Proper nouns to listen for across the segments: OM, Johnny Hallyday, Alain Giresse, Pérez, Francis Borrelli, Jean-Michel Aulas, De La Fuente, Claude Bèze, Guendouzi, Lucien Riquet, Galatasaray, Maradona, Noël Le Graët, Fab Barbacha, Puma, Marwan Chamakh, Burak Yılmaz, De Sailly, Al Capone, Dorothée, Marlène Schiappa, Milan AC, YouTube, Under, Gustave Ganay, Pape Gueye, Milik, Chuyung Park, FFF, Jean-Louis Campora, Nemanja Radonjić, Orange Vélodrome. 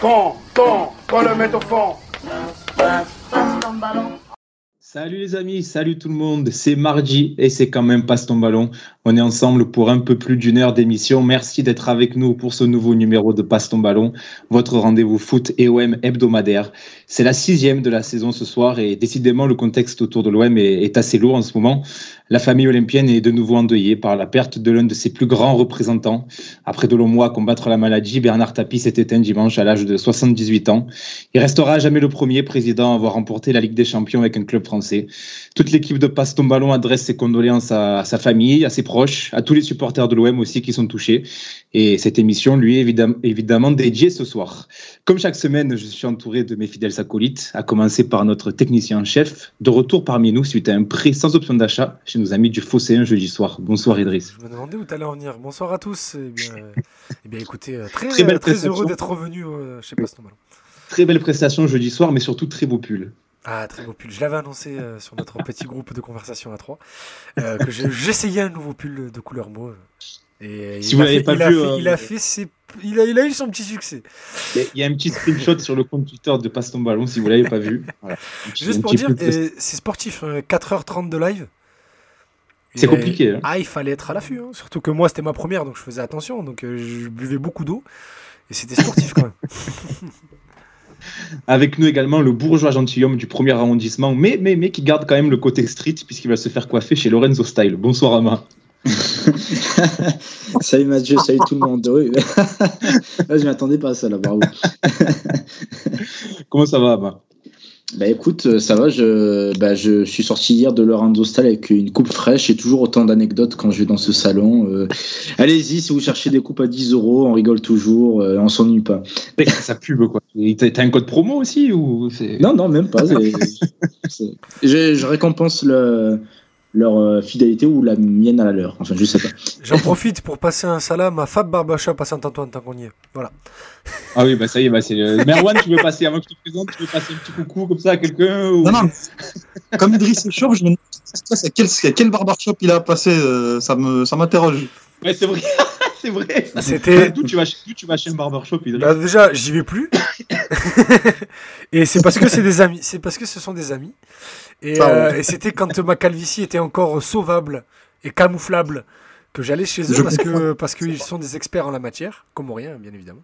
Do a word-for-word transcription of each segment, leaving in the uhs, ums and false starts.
Con, con, qu'on le mette au fond. Passe ton ballon. Salut les amis, salut tout le monde, c'est mardi et c'est quand même Passe ton ballon. On est ensemble pour un peu plus d'une heure d'émission. Merci d'être avec nous pour ce nouveau numéro de Passe ton ballon, votre rendez-vous foot et O M hebdomadaire. C'est la sixième de la saison ce soir et décidément le contexte autour de l'O M est, est assez lourd en ce moment. La famille olympienne est de nouveau endeuillée par la perte de l'un de ses plus grands représentants. Après de longs mois à combattre la maladie, Bernard Tapie s'est éteint dimanche à l'âge de soixante-dix-huit ans. Il restera à jamais le premier président à avoir remporté la Ligue des Champions avec un club français. Toute l'équipe de Passe ton ballon adresse ses condoléances à, à sa famille, à ses proches, à tous les supporters de l'O M aussi qui sont touchés. Et cette émission lui est évidemment, évidemment dédiée ce soir. Comme chaque semaine, je suis entouré de mes fidèles acolytes, à commencer par notre technicien en chef, de retour parmi nous suite à un prêt sans option d'achat chez nos amis du Phocéen jeudi soir. Bonsoir Idriss. Je me demandais où t'allais en venir. Bonsoir à tous. Eh bien, eh bien écoutez, très, très, belle très heureux d'être revenu euh, chez Passe ton ballon. Très belle prestation jeudi soir, mais surtout très beau pull. Ah, très beau pull. Je l'avais annoncé euh, sur notre petit groupe de conversation à trois, euh, que je, j'essayais un nouveau pull de couleur mauve. Et si il, vous a fait, pas il, vu, a fait, euh... il a fait ses... il, a, il a eu son petit succès. Il y a un petit screenshot sur le compte Twitter de Passe ton ballon si vous l'avez pas vu. Voilà. Petit, Juste pour dire, de... c'est sportif, quatre heures trente de live. C'est et... compliqué. Hein. Ah, il fallait être à l'affût. Hein. Surtout que moi, c'était ma première, donc je faisais attention. Donc euh, je buvais beaucoup d'eau et c'était sportif quand même. Avec nous également le bourgeois gentilhomme du premier arrondissement, mais, mais, mais qui garde quand même le côté street puisqu'il va se faire coiffer chez Lorenzo Style. Bonsoir Ama. Salut Mathieu, salut tout le monde. Je m'attendais pas à ça là, bravo. Comment ça va Ama? Bah écoute, ça va, je, bah je suis sorti hier de Lorenzo Style avec une coupe fraîche et toujours autant d'anecdotes quand je vais dans ce salon. Euh, allez-y, si vous cherchez des coupes à dix euros, on rigole toujours, euh, on s'ennuie pas. Ça pub quoi. Et t'as un code promo aussi ou c'est... Non, non, même pas. C'est, c'est, je, je récompense le, leur fidélité ou la mienne à leur. Enfin, je sais pas. J'en profite pour passer un salam à Fab Barbacha, à Saint-Antoine, tant qu'on y est. Voilà. Ah oui, bah ça y est, bah c'est euh... Merwan, tu veux passer, avant que je te présente, tu veux passer un petit coucou comme ça à quelqu'un ou... Non, non, comme Idriss est chaud, je me demande à quel, à quel barbershop il a passé, euh, ça, me, ça m'interroge. Ouais, c'est vrai, c'est vrai. C'était... D'où tu vas chez le barbershop, Idriss? Bah déjà, j'y vais plus. Et c'est parce que c'est des amis, c'est parce que ce sont des amis. Et, euh, et c'était quand ma calvitie était encore sauvable et camouflable. Que j'allais chez eux parce que parce qu'ils sont des experts en la matière, comoriens bien évidemment.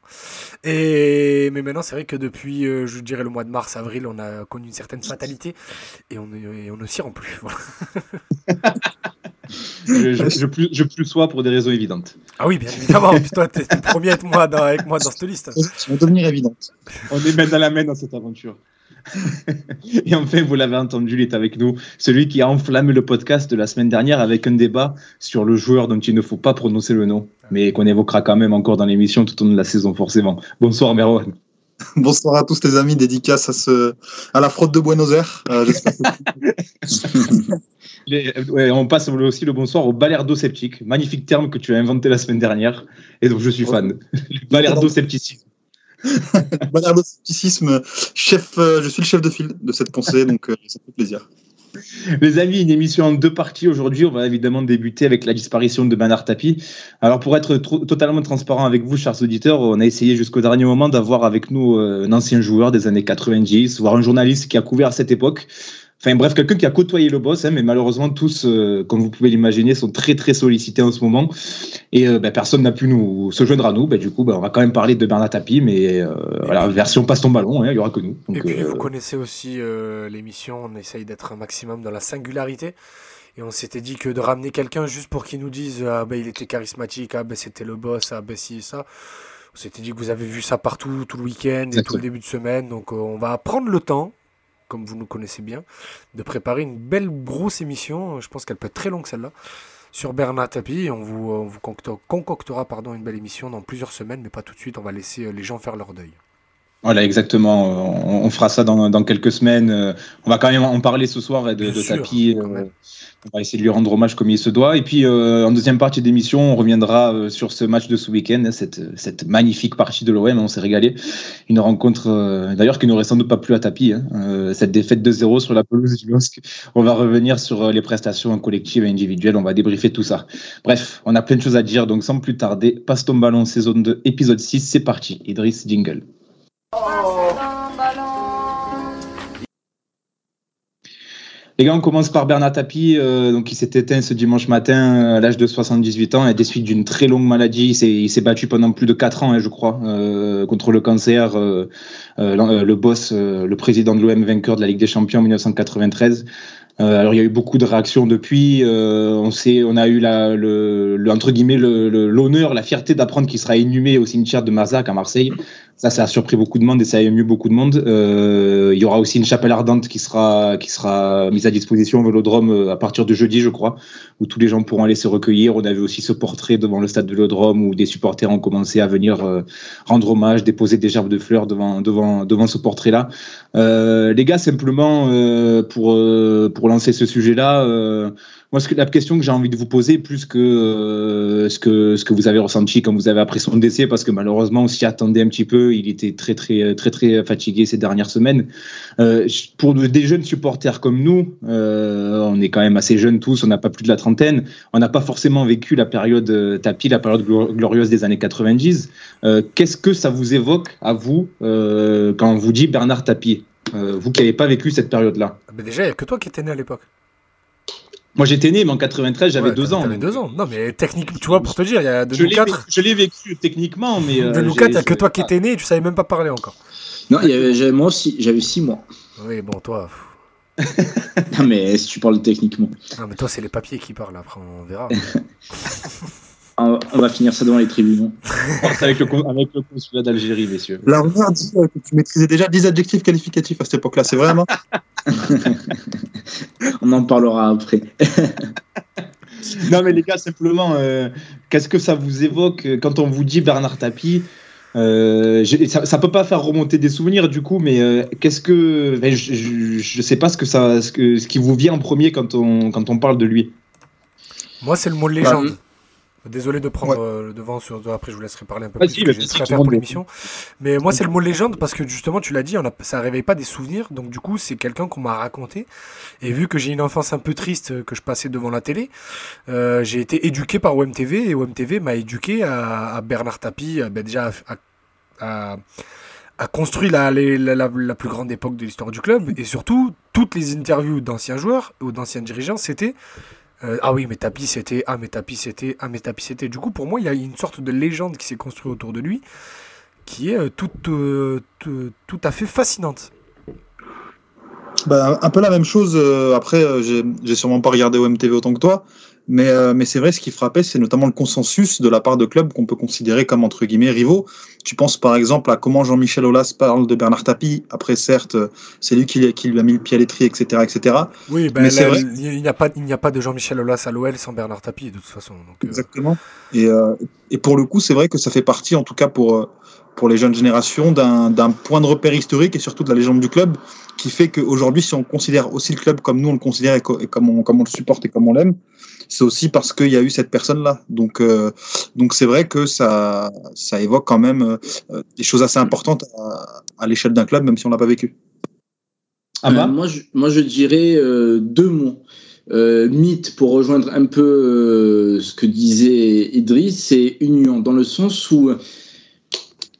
Et mais maintenant c'est vrai que depuis je dirais le mois de mars avril on a connu une certaine fatalité et on et on ne s'y rend plus. Voilà. je, je, je plus je plus sois pour des raisons évidentes. Ah oui bien évidemment. Toi t'es, t'es premier avec moi dans, avec moi dans cette liste. Ça va devenir évidente. On est main dans la main dans cette aventure. Et enfin, vous l'avez entendu, il est avec nous, celui qui a enflammé le podcast de la semaine dernière avec un débat sur le joueur dont il ne faut pas prononcer le nom, mais qu'on évoquera quand même encore dans l'émission tout au long de la saison forcément. Bonsoir Merwan. Bonsoir à tous les amis, dédicace à, ce... à la fraude de Buenos Aires. Euh, que... les, ouais, on passe aussi le bonsoir aux balerdo-sceptiques, magnifique terme que tu as inventé la semaine dernière, et donc je suis fan. Les balerdo-scepticisme. Balerdo-scepticisme, chef, euh, je suis le chef de file de cette pensée, donc euh, ça fait plaisir. Les amis, une émission en deux parties aujourd'hui. On va évidemment débuter avec la disparition de Bernard Tapie. Alors pour être tr- totalement transparent avec vous, chers auditeurs, on a essayé jusqu'au dernier moment d'avoir avec nous euh, un ancien joueur des années quatre-vingt-dix, voire un journaliste qui a couvert à cette époque. Enfin bref, quelqu'un qui a côtoyé le boss, hein, mais malheureusement tous, euh, comme vous pouvez l'imaginer, sont très très sollicités en ce moment. Et euh, bah, personne n'a pu nous se joindre à nous. Bah, du coup, bah, on va quand même parler de Bernard Tapie, mais euh, voilà, puis, version Passe ton ballon, il hein, n'y aura que nous. Donc, et puis euh... vous connaissez aussi euh, l'émission, on essaye d'être un maximum dans la singularité. Et on s'était dit que de ramener quelqu'un juste pour qu'il nous dise « Ah ben bah, il était charismatique, ah ben bah, c'était le boss, ah ben bah, si ça ». On s'était dit que vous avez vu ça partout, tout le week-end et tout le début de semaine. Donc euh, on va prendre le temps, comme vous nous connaissez bien, de préparer une belle grosse émission, je pense qu'elle peut être très longue celle-là, sur Bernard Tapie. On vous, on vous concoctera pardon, une belle émission dans plusieurs semaines, mais pas tout de suite, on va laisser les gens faire leur deuil. Voilà, exactement, on, on fera ça dans, dans quelques semaines, on va quand même en parler ce soir de, de sûr, Tapie, euh, on va essayer de lui rendre hommage comme il se doit, et puis euh, en deuxième partie d'émission, on reviendra sur ce match de ce week-end, cette, cette magnifique partie de l'O M, on s'est régalé, une rencontre euh, d'ailleurs qui n'aurait sans doute pas plu à Tapie, hein, euh, cette défaite deux zéro sur la pelouse du L O S C, on va revenir sur les prestations collectives et individuelles, on va débriefer tout ça. Bref, on a plein de choses à dire, donc sans plus tarder, Passe ton ballon, saison deux, épisode six, c'est parti, Idriss, jingle. Les gars, on commence par Bernard Tapie, euh, donc il s'est éteint ce dimanche matin à l'âge de soixante-dix-huit ans et des suites d'une très longue maladie. Il s'est, il s'est battu pendant plus de quatre ans, hein, je crois, euh, contre le cancer. Euh, euh, le boss, euh, le président de l'O M, vainqueur de la Ligue des Champions en mille neuf cent quatre-vingt-treize. Euh, alors il y a eu beaucoup de réactions depuis. Euh, on sait, on a eu la, le, le entre guillemets le, le, l'honneur, la fierté d'apprendre qu'il sera inhumé au cimetière de Marzac à Marseille. Ça, ça a surpris beaucoup de monde et ça a ému beaucoup de monde. Euh, il y aura aussi une chapelle ardente qui sera qui sera mise à disposition au Vélodrome à partir de jeudi, je crois, où tous les gens pourront aller se recueillir. On a vu aussi ce portrait devant le stade de Vélodrome où des supporters ont commencé à venir euh, rendre hommage, déposer des gerbes de fleurs devant devant devant ce portrait-là. Euh, les gars, simplement euh, pour euh, pour Pour lancer ce sujet-là, euh, moi, ce que, la question que j'ai envie de vous poser, plus que, euh, ce que ce que vous avez ressenti quand vous avez appris son décès, parce que malheureusement, on s'y attendait un petit peu. Il était très, très, très, très fatigué ces dernières semaines. Euh, pour des jeunes supporters comme nous, euh, on est quand même assez jeunes tous. On n'a pas plus de la trentaine. On n'a pas forcément vécu la période euh, Tapie, la période glorieuse des années quatre-vingt-dix. Euh, qu'est-ce que ça vous évoque à vous euh, quand on vous dit Bernard Tapie? Euh, vous qui n'avez pas vécu cette période-là. Ah ben déjà, il n'y a que toi qui étais né à l'époque. Moi, j'étais né, mais en quatre-vingt-treize, j'avais ouais, deux ans. J'avais deux ans. Non, mais techniquement, tu vois, pour te dire, il y a deux mille quatre. Je l'ai vécu, je l'ai vécu techniquement, mais. Euh, deux mille quatre, il n'y a que toi qui étais né et tu ne savais même pas parler encore. Non, il y avait, j'avais, moi aussi, j'avais six mois. Oui, bon, toi. Non, mais si tu parles techniquement. Non, mais toi, c'est les papiers qui parlent, après, on verra. On va finir ça devant les tribunaux. Avec le consulat d'Algérie, messieurs. Là, on a dit que tu maîtrisais déjà dix adjectifs qualificatifs à cette époque-là, c'est vraiment. On en parlera après. Non, mais les gars, simplement, euh, qu'est-ce que ça vous évoque quand on vous dit Bernard Tapie? Euh, j'ai, ça, ça peut pas faire remonter des souvenirs du coup, mais euh, qu'est-ce que ben, je, je, je sais pas ce que ça, ce, que, ce qui vous vient en premier quand on quand on parle de lui. Moi, c'est le mot légende. Bah, Désolé de prendre ouais. le devant sur après je vous laisserai parler un peu ah plus si, parce que j'ai très à faire pour l'émission. Mais moi c'est le mot légende parce que justement tu l'as dit, on a, ça réveille pas des souvenirs, donc du coup c'est quelqu'un qu'on m'a raconté. Et vu que j'ai une enfance un peu triste, que je passais devant la télé, euh, j'ai été éduqué par O M T V et O M T V m'a éduqué à, à Bernard Tapie, ben déjà à, à, à construire la, les, la, la, la plus grande époque de l'histoire du club et surtout toutes les interviews d'anciens joueurs ou d'anciens dirigeants c'était Euh, ah oui, mais Tapie c'était, ah mais Tapie c'était, ah mais Tapie c'était. Du coup, pour moi, il y a une sorte de légende qui s'est construite autour de lui, qui est euh, toute, euh, tout, tout à fait fascinante. Bah, un peu la même chose. Euh, après, euh, j'ai, j'ai sûrement pas regardé O M T V autant que toi, mais euh, mais c'est vrai, ce qui frappait, c'est notamment le consensus de la part de clubs qu'on peut considérer comme entre guillemets rivaux. Tu penses par exemple à comment Jean-Michel Aulas parle de Bernard Tapie. Après, certes, c'est lui qui, qui lui a mis le pied à l'étrier, et cetera, et cetera. Oui, ben, mais là, c'est vrai. Il n'y a pas, il n'y a pas de Jean-Michel Aulas à l'O L sans Bernard Tapie, de toute façon. Donc, euh... Exactement. Et, euh, et pour le coup, c'est vrai que ça fait partie, en tout cas pour pour les jeunes générations, d'un d'un point de repère historique et surtout de la légende du club, qui fait qu'aujourd'hui, si on considère aussi le club comme nous on le considère et, co- et comme on comme on le supporte et comme on l'aime, c'est aussi parce qu'il y a eu cette personne-là. Donc, euh, donc c'est vrai que ça, ça évoque quand même euh, des choses assez importantes à, à l'échelle d'un club, même si on l'a pas vécu. Ah bah. euh, moi, je, moi, je dirais euh, deux mots. Euh, mythe, pour rejoindre un peu euh, ce que disait Idriss, c'est union, dans le sens où,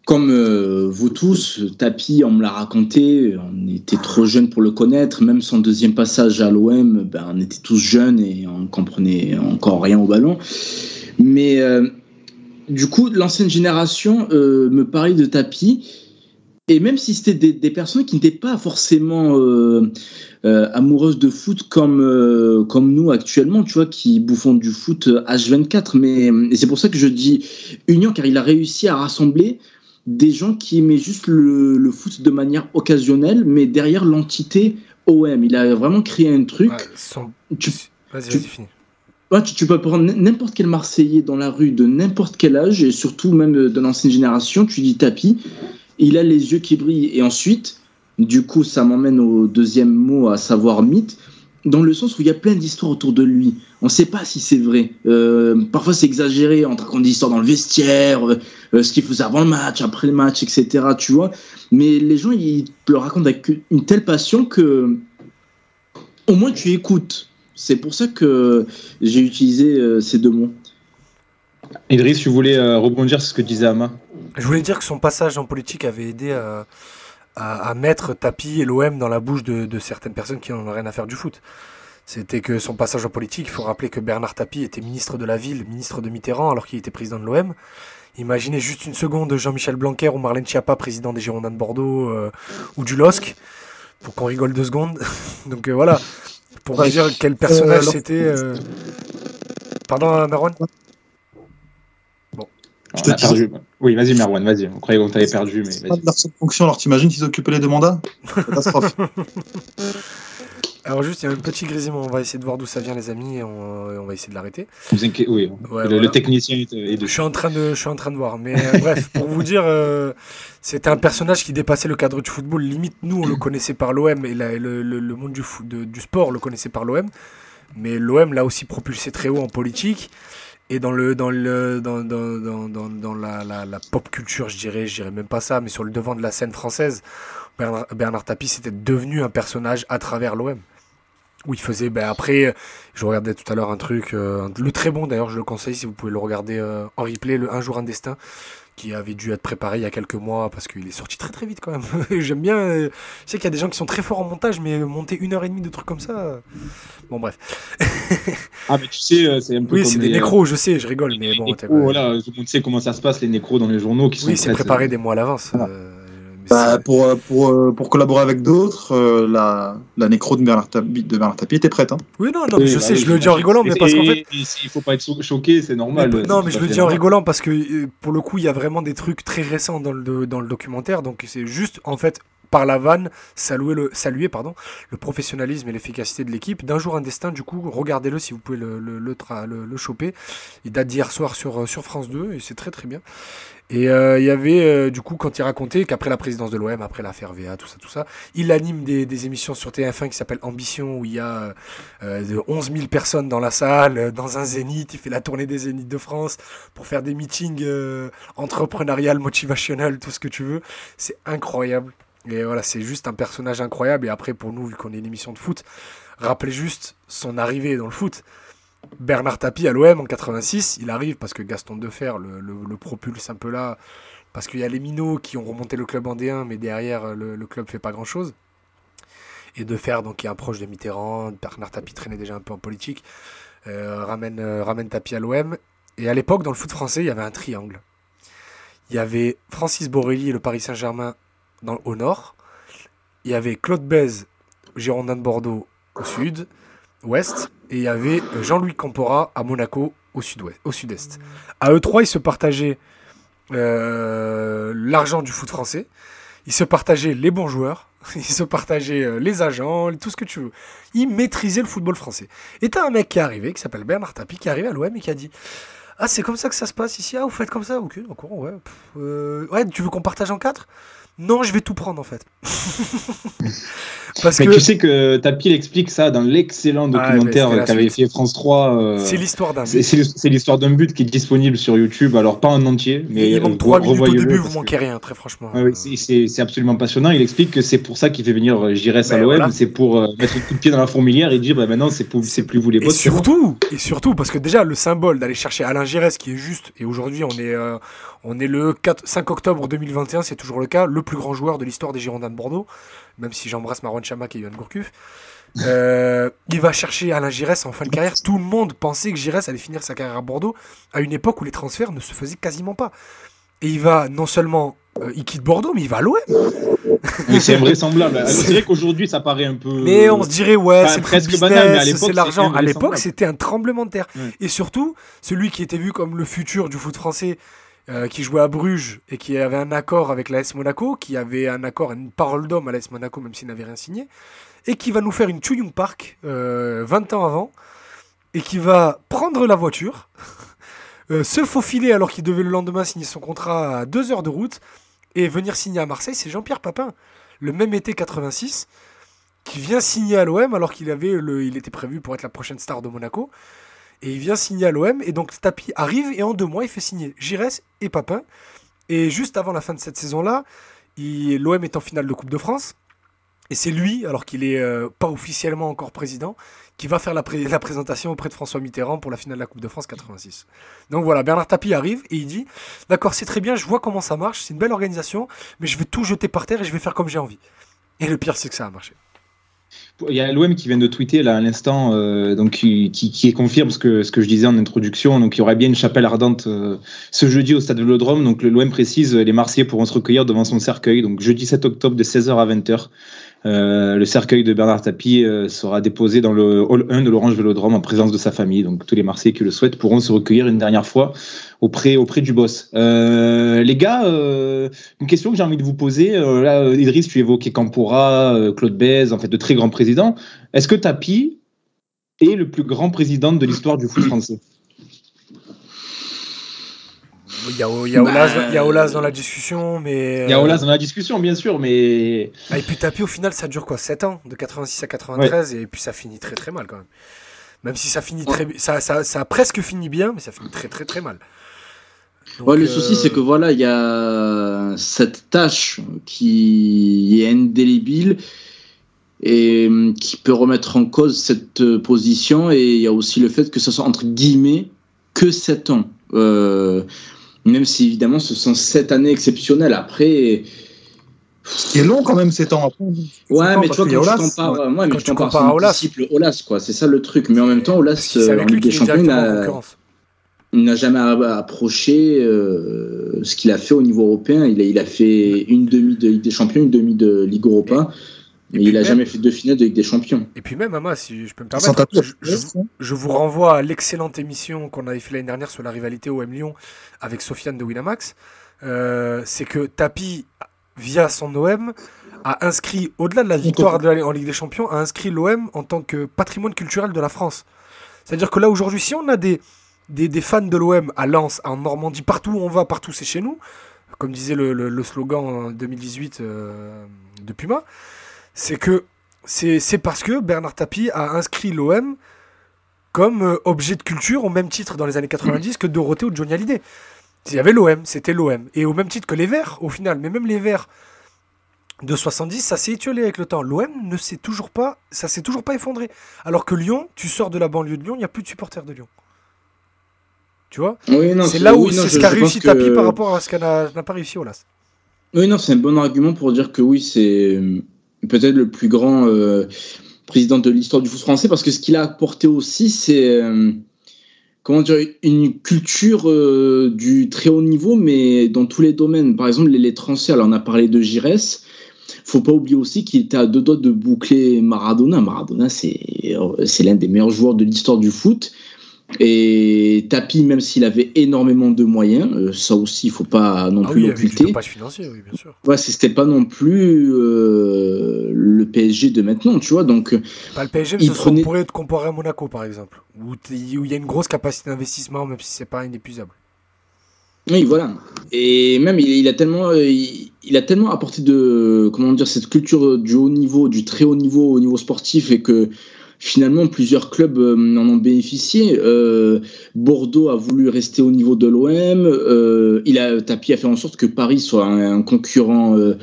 comme euh, vous tous, Tapie, on me l'a raconté, on était trop jeunes pour le connaître. Même son deuxième passage à l'O M, ben, on était tous jeunes et on comprenait encore rien au ballon. Mais euh, du coup, l'ancienne génération euh, me parlait de Tapie. Et même si c'était des, des personnes qui n'étaient pas forcément euh, euh, amoureuses de foot comme, euh, comme nous actuellement, tu vois, qui bouffons du foot H vingt-quatre. Mais et c'est pour ça que je dis union, car il a réussi à rassembler des gens qui aimaient juste le, le foot de manière occasionnelle, mais derrière l'entité O M. Il a vraiment créé un truc. Ouais, son... tu, vas-y, tu, vas-y, fini. Ouais, tu, tu peux prendre n'importe quel Marseillais dans la rue, de n'importe quel âge, et surtout même de l'ancienne génération, tu dis Tapie, il a les yeux qui brillent. Et ensuite, du coup, ça m'emmène au deuxième mot, à savoir mythe, dans le sens où il y a plein d'histoires autour de lui. On ne sait pas si c'est vrai. Euh, parfois, c'est exagéré. On raconte des histoires dans le vestiaire, euh, ce qu'il faisait avant le match, après le match, et cetera. Tu vois. Mais les gens, ils le racontent avec une telle passion que au moins, tu écoutes. C'est pour ça que j'ai utilisé euh, ces deux mots. Idriss, tu voulais euh, rebondir sur ce que disait Ama. Je voulais dire que son passage en politique avait aidé à... à, à mettre Tapie et l'O M dans la bouche de, de certaines personnes qui n'en ont rien à faire du foot. C'était que son passage en politique, il faut rappeler que Bernard Tapie était ministre de la ville, ministre de Mitterrand, alors qu'il était président de l'O M. Imaginez juste une seconde Jean-Michel Blanquer ou Marlène Schiappa, président des Girondins de Bordeaux, euh, ou du LOSC, pour qu'on rigole deux secondes. Donc euh, voilà, pour vous dire quel personnage euh, c'était... Euh... Pardon, Marwan ? Bon. Je te disais... Oui, vas-y Marwan, vas-y. On croyait qu'on t'avait perdu, mais vas-y. C'est pas leur fonction, alors t'imagines qu'ils occupaient les deux mandats ? Catastrophe. Alors juste, il y a un petit grésillement, on va essayer de voir d'où ça vient les amis, et on, et on va essayer de l'arrêter. Vous inquiétez, oui, ouais, le, voilà. Le technicien est de... Je suis en train de, je suis en train de voir, mais euh, bref, pour vous dire, euh, c'était un personnage qui dépassait le cadre du football, limite nous on le connaissait par l'O M, et la, le, le, le monde du, foot, de, du sport le connaissait par l'O M, mais l'O M l'a aussi propulsé très haut en politique, et dans, le, dans, le, dans, dans, dans, dans, dans la, la, la pop culture, je dirais, je dirais même pas ça, mais sur le devant de la scène française, Bernard, Bernard Tapie c'était devenu un personnage à travers l'O M. Où il faisait, ben après, je regardais tout à l'heure un truc, euh, le très bon d'ailleurs, je le conseille si vous pouvez le regarder euh, en replay, le Un jour un destin, qui avait dû être préparé il y a quelques mois, parce qu'il est sorti très très vite quand même. J'aime bien, euh, je sais qu'il y a des gens qui sont très forts en montage, mais monter une heure et demie de trucs comme ça, bon bref. Ah mais tu sais, c'est un peu... Oui, comme c'est des les... nécros, je sais, je rigole, les mais les bon... Nécros, pas... Voilà, tout le monde sait comment ça se passe, les nécros dans les journaux qui sont... Oui, c'est prêts, préparé euh... des mois à l'avance. Voilà. Euh... Bah, pour, pour, pour collaborer avec d'autres, euh, la, la nécro de Bernard Tapie, de Bernard Tapie était prête. Hein. Oui, non, non, je sais, je le dis en rigolant, mais parce qu'en fait... Il ne faut pas être choqué, c'est normal. Mais, non, mais je le dis en rigolant parce que, pour le coup, il y a vraiment des trucs très récents dans le, dans le documentaire, donc c'est juste, en fait, par la vanne, saluer le, saluer, pardon, le professionnalisme et l'efficacité de l'équipe. D'Un jour un destin, du coup, regardez-le si vous pouvez le, le, le, tra, le, le choper. Il date d'hier soir sur, sur France deux, et c'est très très bien. Et il euh, y avait, euh, du coup, quand il racontait qu'après la présidence de l'O M, après l'affaire V A, tout ça, tout ça, il anime des, des émissions sur T F un qui s'appelle Ambition, où il y a euh, de onze mille personnes dans la salle, dans un zénith, il fait la tournée des zéniths de France pour faire des meetings euh, entrepreneurial, motivationnel, tout ce que tu veux. C'est incroyable. Et voilà, c'est juste un personnage incroyable. Et après, pour nous, vu qu'on est une émission de foot, rappelez juste son arrivée dans le foot. Bernard Tapie à l'O M en quatre-vingt-six, il arrive parce que Gaston Deferre le, le, le propulse un peu là, parce qu'il y a les minots qui ont remonté le club en D un, mais derrière le, le club fait pas grand chose. Et Deferre donc qui est proche de Mitterrand, Bernard Tapie traînait déjà un peu en politique, euh, ramène, euh, ramène Tapie à l'O M. Et à l'époque dans le foot français il y avait un triangle. Il y avait Francis Borrelli et le Paris Saint-Germain dans, au nord, il y avait Claude Bèze, Girondin de Bordeaux au sud, ouest, et il y avait Jean-Louis Campora à Monaco au sud-ouest, au sud-est. À eux trois, ils se partageaient euh, l'argent du foot français, ils se partageaient les bons joueurs, ils se partageaient les agents, tout ce que tu veux. Ils maîtrisaient le football français. Et t'as un mec qui est arrivé, qui s'appelle Bernard Tapie, qui arrive à l'O M et qui a dit « Ah, c'est comme ça que ça se passe ici, ah, vous faites comme ça, ok, d'accord, ouais. Pff, euh, ouais, tu veux qu'on partage en quatre ? Non, je vais tout prendre en fait. Parce mais que... tu sais que Tapie explique ça dans l'excellent documentaire ah, qu'avait fait France trois. Euh... C'est l'histoire d'un but. C'est, c'est, c'est l'histoire d'un but qui est disponible sur YouTube, alors pas en entier, mais il manque trois minutes au début, vous manquez que... rien, très franchement. Ah, oui, c'est, c'est, c'est absolument passionnant. Il explique que c'est pour ça qu'il fait venir Giresse à l'O M, voilà. C'est pour euh, mettre le coup de pied dans la fourmilière et dire bah, maintenant c'est, pour, c'est plus vous les boss. Et surtout, et surtout, parce que déjà le symbole d'aller chercher Alain Giresse qui est juste, et aujourd'hui on est, euh, on est le quatre, cinq octobre deux mille vingt et un, c'est toujours le cas, le plus grand joueur de l'histoire des Girondins de Bordeaux, même si j'embrasse Marwan Chamakh et Yohan Gourcuff. Euh, il va chercher Alain Giresse en fin de carrière. Tout le monde pensait que Giresse allait finir sa carrière à Bordeaux à une époque où les transferts ne se faisaient quasiment pas. Et il va non seulement... Euh, il quitte Bordeaux, mais il va à l'O M. Mais c'est invraisemblable. C'est vrai qu'aujourd'hui, ça paraît un peu... Mais on se dirait, ouais, enfin, c'est presque business, banal, mais à l'époque, c'est l'argent. C'est à l'époque, c'était un tremblement de terre. Oui. Et surtout, celui qui était vu comme le futur du foot français... Euh, qui jouait à Bruges et qui avait un accord avec l'A S Monaco, qui avait un accord, une parole d'homme à l'A S Monaco, même s'il n'avait rien signé, et qui va nous faire une Chuyung Park euh, vingt ans avant, et qui va prendre la voiture, euh, se faufiler alors qu'il devait le lendemain signer son contrat à deux heures de route, et venir signer à Marseille, c'est Jean-Pierre Papin, le même été quatre-vingt-six, qui vient signer à l'O M alors qu'il avait le, il était prévu pour être la prochaine star de Monaco. Et il vient signer à l'O M, et donc Tapie arrive, et en deux mois, il fait signer Giresse et Papin. Et juste avant la fin de cette saison-là, il, l'O M est en finale de Coupe de France. Et c'est lui, alors qu'il n'est euh, pas officiellement encore président, qui va faire la, pré la présentation auprès de François Mitterrand pour la finale de la Coupe de France quatre-vingt-six. Donc voilà, Bernard Tapie arrive et il dit « D'accord, c'est très bien, je vois comment ça marche, c'est une belle organisation, mais je vais tout jeter par terre et je vais faire comme j'ai envie. » Et le pire, c'est que ça a marché. Il y a l'O M qui vient de tweeter là à l'instant, euh, donc qui, qui, qui confirme ce que, ce que je disais en introduction. Donc il y aura bien une chapelle ardente euh, ce jeudi au stade Vélodrome. Donc l'O M précise, les Marseillais pourront se recueillir devant son cercueil. Donc jeudi sept octobre de seize heures à vingt heures, euh, le cercueil de Bernard Tapie euh, sera déposé dans le hall un de l'Orange Vélodrome en présence de sa famille. Donc tous les Marseillais qui le souhaitent pourront se recueillir une dernière fois auprès, auprès du boss. Euh, les gars, euh, une question que j'ai envie de vous poser. Euh, là, Idriss, tu évoquais Campora, euh, Claude Bèze, en fait de très grands présidents. Est-ce que Tapie est le plus grand président de l'histoire du foot français? Il y a, il y a Aulas, bah, il y a Aulas dans la discussion, mais... Il y a Aulas dans la discussion, bien sûr, mais... Ah, et puis Tapie, au final, ça dure quoi, sept ans? De quatre-vingt-six à quatre-vingt-treize, ouais. Et puis ça finit très très mal quand même. Même si ça finit très... Ça, ça, ça a presque fini bien, mais ça finit très très très mal. Donc, ouais, le euh... souci, c'est que voilà, il y a cette tâche qui est indélébile et qui peut remettre en cause cette position, et il y a aussi le fait que ce soit entre guillemets que sept ans, euh, même si évidemment ce sont sept années exceptionnelles. Après, c'est long quand même, sept ans. Après, ouais, mais tu vois, quand tu compares, ouais. Ouais, quand tu compares à Aulas, Aulas quoi, c'est ça le truc. Mais en même temps, Aulas en Ligue des Champions n'a jamais approché euh, ce qu'il a fait au niveau européen. Il a, il a fait une demi de Ligue des Champions, une demi de Ligue Europa. Et... Mais il n'a même... jamais fait de finale de Ligue des Champions. Et puis même, Ama, si je peux me permettre, je, je, je vous renvoie à l'excellente émission qu'on avait fait l'année dernière sur la rivalité O M Lyon avec Sofiane de Winamax. Euh, c'est que Tapie, via son O M, a inscrit, au-delà de la victoire de la, en Ligue des Champions, a inscrit l'O M en tant que patrimoine culturel de la France. C'est-à-dire que là, aujourd'hui, si on a des, des, des fans de l'O M à Lens, en Normandie, partout où on va, partout c'est chez nous, comme disait le, le, le slogan en deux mille dix-huit euh, de Puma, c'est que c'est, c'est parce que Bernard Tapie a inscrit l'O M comme euh, objet de culture au même titre dans les années quatre-vingt-dix que Dorothée ou Johnny Hallyday. Il y avait l'O M, c'était l'O M. Et au même titre que les Verts, au final. Mais même les Verts de soixante-dix, ça s'est étiolé avec le temps. L'O M ne s'est toujours pas, ça s'est toujours pas effondré. Alors que Lyon, tu sors de la banlieue de Lyon, il n'y a plus de supporters de Lyon. Tu vois, oui, non, c'est, c'est là où oui, c'est ce qu'a réussi que... Tapie par rapport à ce qu'elle n'a pas réussi au L A S. Oui, non, c'est un bon argument pour dire que oui, c'est... peut-être le plus grand euh, président de l'histoire du foot français, parce que ce qu'il a apporté aussi, c'est euh, comment dire, une culture euh, du très haut niveau, mais dans tous les domaines. Par exemple, les, les transferts, alors on a parlé de Giresse, faut pas oublier aussi qu'il était à deux doigts de boucler Maradona. Maradona, c'est, c'est l'un des meilleurs joueurs de l'histoire du foot. Et Tapie, même s'il avait énormément de moyens, euh, ça aussi il ne faut pas non ah plus oui, l'occulter. Oui, ouais, c'était pas non plus euh, le P S G de maintenant, tu vois. Donc, pas le P S G, mais ça prenait... pourrait être comparé à Monaco par exemple, où il y a une grosse capacité d'investissement, même si c'est pas inépuisable. Oui, voilà. Et même il, il a tellement, il, il a tellement apporté de, comment dire, cette culture du haut niveau, du très haut niveau, au niveau sportif, et que finalement, plusieurs clubs euh, en ont bénéficié. Euh, Bordeaux a voulu rester au niveau de l'O M. Euh, il a, Tapie a fait en sorte que Paris soit un, un concurrent euh,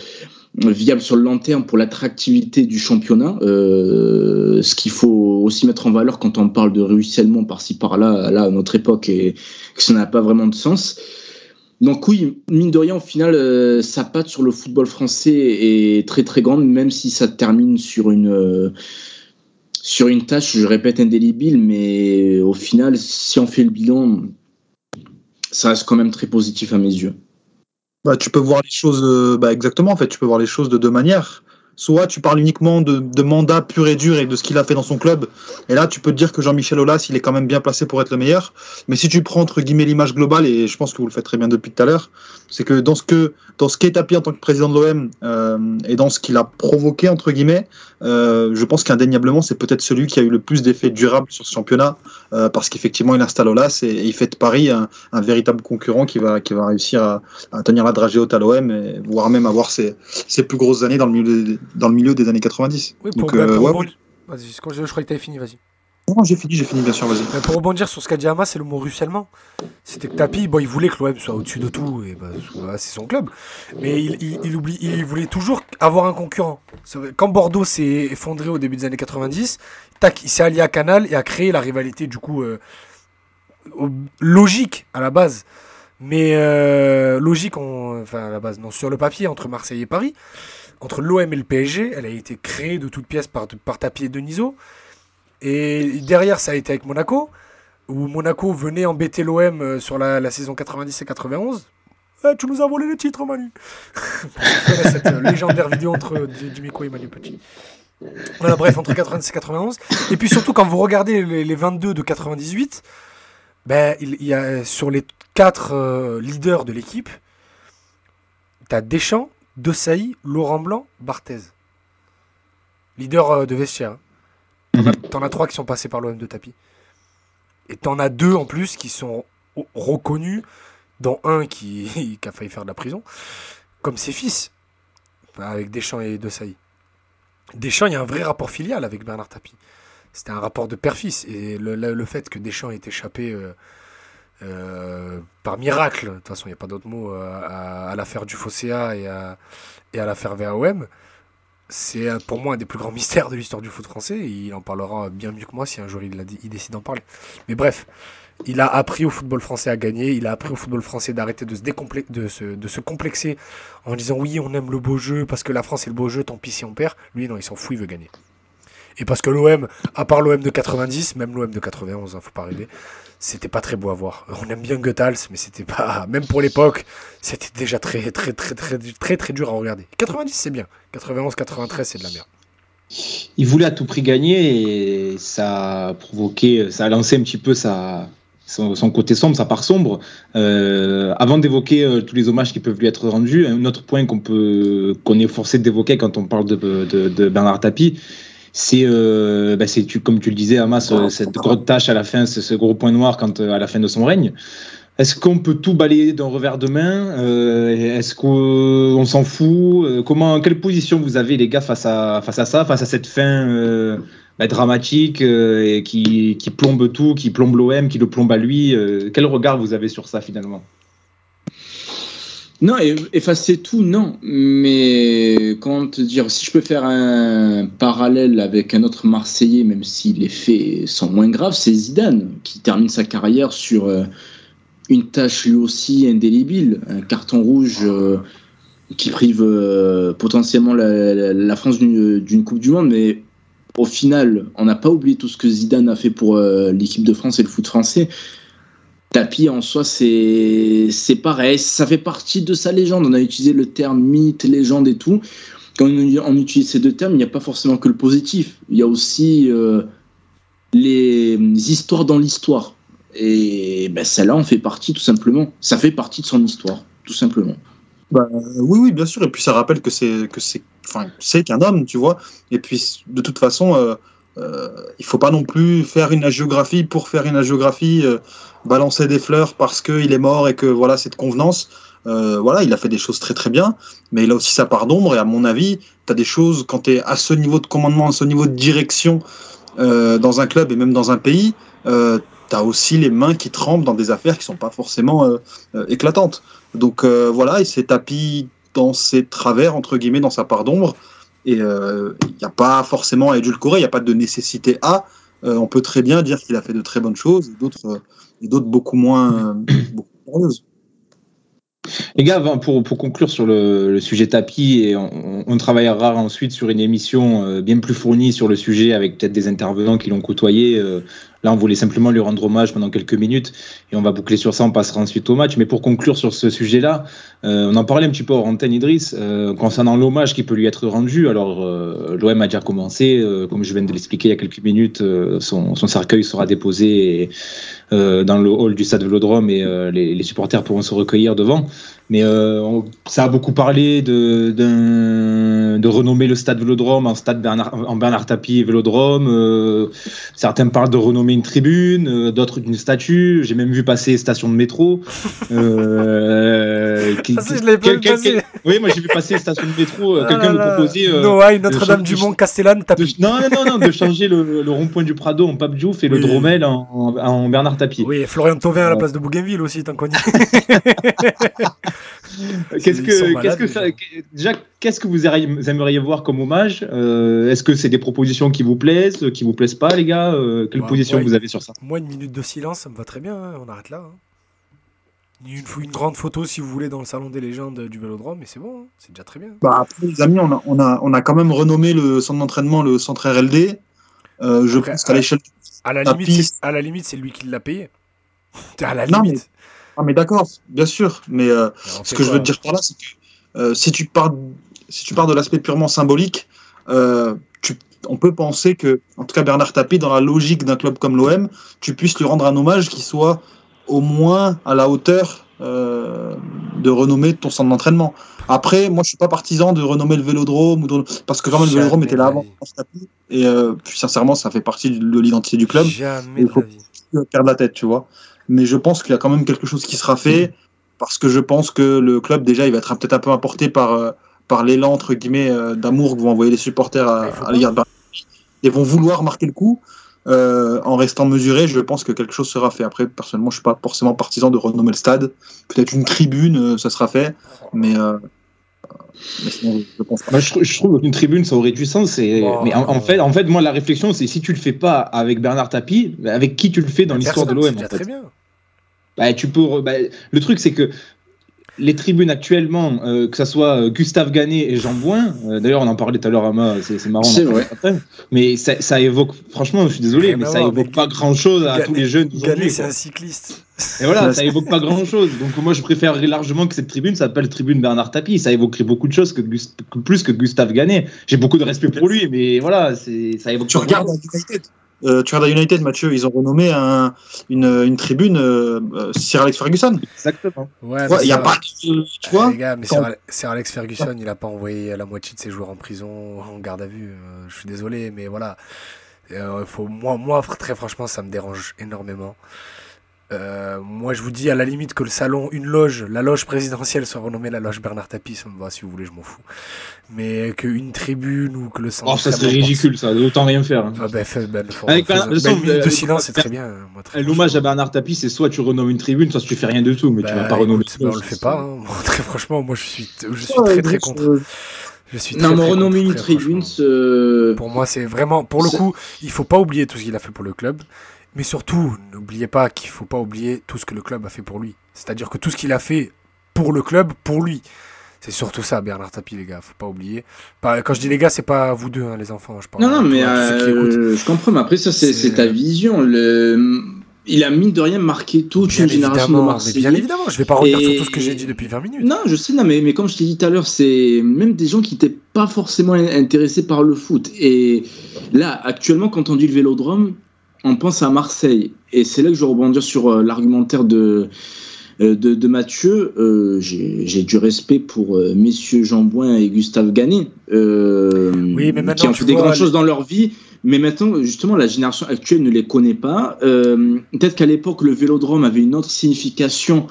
viable sur le long terme pour l'attractivité du championnat. Euh, ce qu'il faut aussi mettre en valeur quand on parle de ruissellement par-ci par-là, là, à notre époque, et que ça n'a pas vraiment de sens. Donc oui, mine de rien, au final, euh, sa patte sur le football français est très très grande, même si ça termine sur une... Euh, Sur une tâche, je répète, indélébile, mais au final, si on fait le bilan, ça reste quand même très positif à mes yeux. Bah, tu peux voir les choses, bah, exactement, en fait, tu peux voir les choses de deux manières. Soit tu parles uniquement de, de mandat pur et dur et de ce qu'il a fait dans son club, et là tu peux te dire que Jean-Michel Aulas, il est quand même bien placé pour être le meilleur. Mais si tu prends entre guillemets l'image globale, et je pense que vous le faites très bien depuis tout à l'heure, c'est que dans ce que dans ce qu'est Tapie en tant que président de l'O M, euh, et dans ce qu'il a provoqué entre guillemets, euh, je pense qu'indéniablement c'est peut-être celui qui a eu le plus d'effets durables sur ce championnat, euh, parce qu'effectivement il installe Aulas et, et il fait de Paris un, un véritable concurrent qui va qui va réussir à, à tenir la dragée haute à l'O M, et voire même avoir ses, ses plus grosses années dans le milieu des dans le milieu des années quatre-vingt-dix. Oui, pour, donc, bah, euh, pour, ouais, pour... Vas-y, je crois que tu avais fini, vas-y. Non, j'ai fini, j'ai fini, bien sûr, vas-y. Mais pour rebondir sur ce qu'a dit Hamas, c'est le mot ruissellement. C'était que Tapie, bon, il voulait que l'O M soit au-dessus de tout, et bah, c'est son club. Mais il, il, il, oublie, il voulait toujours avoir un concurrent. Quand Bordeaux s'est effondré au début des années quatre-vingt-dix, tac, il s'est allié à Canal et a créé la rivalité, du coup, euh, logique à la base. Mais euh, logique, on, enfin, à la base, non, sur le papier, entre Marseille et Paris, entre l'O M et le P S G, elle a été créée de toutes pièces par, par Tapie et Denisot. Et derrière, ça a été avec Monaco, où Monaco venait embêter l'O M sur la, la saison quatre-vingt-dix et quatre-vingt-onze. Eh, tu nous as volé le titre, Manu. Cette légendaire vidéo entre Dimico et Manu Petit. Voilà, bref, entre quatre-vingt-dix et quatre-vingt-onze. Et puis surtout, quand vous regardez les, les vingt-deux de quatre-vingt-dix-huit, ben, il, il y a, sur les quatre euh, leaders de l'équipe, tu as Deschamps, De Sailly, Laurent Blanc, Barthez. Leader euh, de vestiaire. T'en as, t'en as trois qui sont passés par l'O M de Tapie. Et t'en as deux en plus qui sont reconnus, dont un qui, qui a failli faire de la prison, comme ses fils, avec Deschamps et De Sailly. Deschamps, il y a un vrai rapport filial avec Bernard Tapie. C'était un rapport de père-fils. Et le, le, le fait que Deschamps ait échappé euh, euh, par miracle, de toute façon, il n'y a pas d'autre mot, à, à, à l'affaire du Fosséa et à, et à l'affaire V A O M, c'est pour moi un des plus grands mystères de l'histoire du foot français. Et il en parlera bien mieux que moi si un jour il, a, il décide d'en parler. Mais bref, il a appris au football français à gagner. Il a appris au football français d'arrêter de se, décomple- de se, de se complexer en disant « Oui, on aime le beau jeu parce que la France est le beau jeu, tant pis si on perd. » Lui, non, il s'en fout, il veut gagner. Et parce que l'O M, à part l'O M de quatre-vingt-dix, même l'O M de quatre-vingt-onze, hein, faut pas rêver, c'était pas très beau à voir. On aime bien Goethals, mais c'était pas, même pour l'époque, c'était déjà très très très très très très, très dur à regarder. quatre-vingt-dix c'est bien, quatre-vingt-onze quatre-vingt-treize c'est de la merde. Il voulait à tout prix gagner et ça a provoqué, ça a lancé un petit peu sa, son, son côté sombre, sa part sombre. Euh, avant d'évoquer euh, tous les hommages qui peuvent lui être rendus, un autre point qu'on peut, qu'on est forcé d'évoquer quand on parle de, de, de Bernard Tapie. C'est, euh, bah c'est tu, comme tu le disais, Hamas, euh, cette grosse tâche à la fin, ce, ce gros point noir quand, euh, à la fin de son règne. Est-ce qu'on peut tout balayer d'un revers de main euh, Est-ce qu'on s'en fout? Comment, quelle position vous avez, les gars, face à, face à ça, face à cette fin euh, bah, dramatique euh, et qui, qui plombe tout, qui plombe l'O M, qui le plombe à lui euh, Quel regard vous avez sur ça, finalement? Non, effacer tout, non. Mais comment te dire, si je peux faire un parallèle avec un autre Marseillais, même si les faits sont moins graves, c'est Zidane, qui termine sa carrière sur une tâche lui aussi indélébile, un carton rouge euh, qui prive euh, potentiellement la, la, la France d'une, d'une Coupe du Monde. Mais au final, on n'a pas oublié tout ce que Zidane a fait pour euh, l'équipe de France et le foot français. Tapie, en soi, c'est, c'est pareil. Ça fait partie de sa légende. On a utilisé le terme mythe, légende et tout. Quand on, on utilise ces deux termes, il n'y a pas forcément que le positif. Il y a aussi euh, les histoires dans l'histoire. Et ben, celle-là en fait partie, tout simplement. Ça fait partie de son histoire, tout simplement. Bah, oui, oui, bien sûr. Et puis, ça rappelle que c'est, que c'est, enfin, c'est qu'un homme, tu vois. Et puis, de toute façon... Euh... Euh, il ne faut pas non plus faire une hagiographie pour faire une hagiographie, euh, balancer des fleurs parce qu'il est mort et que voilà, c'est de convenance. Euh, voilà, il a fait des choses très très bien, mais il a aussi sa part d'ombre. Et à mon avis, tu as des choses, quand tu es à ce niveau de commandement, à ce niveau de direction euh, dans un club et même dans un pays, euh, tu as aussi les mains qui tremblent dans des affaires qui ne sont pas forcément euh, euh, éclatantes. Donc euh, voilà, il s'est tapis dans ses travers, entre guillemets, dans sa part d'ombre. Et il euh, n'y a pas forcément à édulcorer, il n'y a pas de nécessité à. Euh, on peut très bien dire qu'il a fait de très bonnes choses, et d'autres, euh, et d'autres beaucoup moins sérieuses. Les gars, pour, pour conclure sur le, le sujet Tapie, et on, on travaillera ensuite sur une émission bien plus fournie sur le sujet avec peut-être des intervenants qui l'ont côtoyé. Là, on voulait simplement lui rendre hommage pendant quelques minutes et on va boucler sur ça, on passera ensuite au match. Mais pour conclure sur ce sujet-là, euh, on en parlait un petit peu hors antenne, Idriss, euh, concernant l'hommage qui peut lui être rendu. Alors, euh, l'O M a déjà commencé, euh, comme je viens de l'expliquer il y a quelques minutes, euh, son, son cercueil sera déposé et, euh, dans le hall du stade Vélodrome et euh, les, les supporters pourront se recueillir devant. Mais euh, on, ça a beaucoup parlé de, d'un, de renommer le stade Vélodrome en stade Bernard, en Bernard Tapie et Vélodrome. Euh, certains parlent de renommer une tribune, euh, d'autres d'une statue. J'ai même vu passer station de métro. Euh, qui, ah, si, je l'ai quel, quel, quel, oui, moi j'ai vu passer station de métro. Ah quelqu'un me proposait euh, Noailles, Notre-Dame-du-Mont, Castellane, Tapie. De, non, non, non, non, de changer le, le rond-point du Prado en Pape Diouf et oui. le Dromel en, en, en Bernard Tapie. Oui, et Florian Thauvin euh, à la place de Bougainville aussi, tant qu'on y est. Qu'est-ce que, malades, qu'est-ce que ça, déjà, qu'est-ce que vous aimeriez voir comme hommage ? euh, Est-ce que c'est des propositions qui vous plaisent, qui vous plaisent pas, les gars ? euh, Quelle bah, position ouais, vous avez sur ça ? Moi, une minute de silence, ça me va très bien. Hein, on arrête là. Hein. Une, une grande photo, si vous voulez, dans le salon des légendes du Vélodrome, mais c'est bon, hein, c'est déjà très bien. Bah, après, les amis, on a, on a, on a quand même renommé le centre d'entraînement, le centre R L D. Euh, je après, pense qu'à à l'échelle, à la, la limite, piste... à la limite, c'est lui qui l'a payé. À la non, limite. Mais, non, mais d'accord, bien sûr. Mais euh, ce que quoi, je veux te dire par là, c'est que Euh, si tu pars, si tu pars de l'aspect purement symbolique, euh, tu, on peut penser que, en tout cas Bernard Tapie, dans la logique d'un club comme l'O M, tu puisses lui rendre un hommage qui soit au moins à la hauteur euh, de renommer ton centre d'entraînement. Après, moi, je suis pas partisan de renommer le Vélodrome, ou de, parce que quand même le Vélodrome était là avant Tapie, et euh, puis, sincèrement, ça fait partie de l'identité du club. Il faut pas perdre la tête, tu vois. Mais je pense qu'il y a quand même quelque chose qui sera fait. Mmh. Parce que je pense que le club, déjà, il va être peut-être un peu importé par, euh, par l'élan, entre guillemets, euh, d'amour que vont envoyer les supporters à, à l'égard de Bernard. Ils vont vouloir marquer le coup. Euh, en restant mesuré, je pense que quelque chose sera fait. Après, personnellement, je ne suis pas forcément partisan de renommer le stade. Peut-être une tribune, euh, ça sera fait. Mais, euh, mais sinon, je pense pas. Moi, je, je trouve qu'une tribune, ça aurait du sens. Et, wow. Mais en, en, fait, en fait, moi, la réflexion, c'est si tu ne le fais pas avec Bernard Tapie, avec qui tu le fais dans mais l'histoire de l'O M, en fait. Très bien. Bah, tu peux, bah, le truc, c'est que les tribunes actuellement, euh, que ce soit Gustave Ganay et Jean Bouin, euh, d'ailleurs on en parlait tout à l'heure à moi, c'est, c'est marrant, c'est vrai. Après, mais ça, ça évoque, franchement je suis désolé, mais ça évoque pas grand-chose à Ganay, tous les jeunes aujourd'hui. Ganay c'est quoi. Un cycliste. Et voilà, ça évoque pas grand-chose. Donc moi je préfère largement que cette tribune s'appelle tribune Bernard Tapie. Ça évoquerait beaucoup de choses que Gust- plus que Gustave Ganay. J'ai beaucoup de respect pour lui, mais voilà, c'est, ça évoque. Tu regardes la vitalité. Euh, tu regardes à United, Mathieu, ils ont renommé un, une, une tribune euh, Sir Alex Ferguson. Exactement. Ouais, il n'y a pas de. Tu vois euh, les gars, mais quand... Sir Alex Ferguson, il n'a pas envoyé la moitié de ses joueurs en prison, en garde à vue. Euh, je suis désolé, mais voilà. Euh, faut, moi, moi, très franchement, ça me dérange énormément. Euh, moi, je vous dis à la limite que le salon, une loge, la loge présidentielle soit renommée la loge Bernard Tapie, ça me va, si vous voulez, je m'en fous. Mais qu'une tribune ou que le centre. Oh, ça serait ridicule, ça, autant rien faire. Hein. Ah, ben, bah, bah, avec bah, Bernard, bah, une minute de silence, c'est très bien. Moi, très l'hommage à Bernard Tapie, c'est soit tu renommes une tribune, soit tu fais rien du tout, mais bah, tu vas pas renommer. Écoute, bah, on le fait pas, hein. Moi, très franchement, moi, je suis, je suis ouais, très, très je... contre. Je suis très, non, mais renommer une tribune, ce... pour moi, c'est vraiment, pour le c'est... coup, il faut pas oublier tout ce qu'il a fait pour le club. Mais surtout, n'oubliez pas qu'il ne faut pas oublier tout ce que le club a fait pour lui. C'est-à-dire que tout ce qu'il a fait pour le club, pour lui. C'est surtout ça, Bernard Tapie, les gars. Il ne faut pas oublier. Quand je dis les gars, c'est pas vous deux, hein, les enfants. Je parle non, non, mais euh, je comprends. Mais après, ça, c'est, c'est... c'est ta vision. Le... Il a, mine de rien, marqué toute bien une génération de Marseillais. Bien évidemment. Je ne vais pas revenir et... sur tout ce que j'ai dit depuis vingt minutes. Non, je sais. Non, mais, mais comme je t'ai dit tout à l'heure, c'est même des gens qui n'étaient pas forcément intéressés par le foot. Et là, actuellement, quand on dit le Vélodrome... On pense à Marseille, et c'est là que je vais rebondir sur euh, l'argumentaire de, euh, de, de Mathieu. Euh, j'ai, j'ai du respect pour euh, messieurs Jean Bouin et Gustave Ganay, euh, oui, mais qui ont fait des grandes les... choses dans leur vie, mais maintenant, justement, la génération actuelle ne les connaît pas. Euh, peut-être qu'à l'époque, le Vélodrome avait une autre signification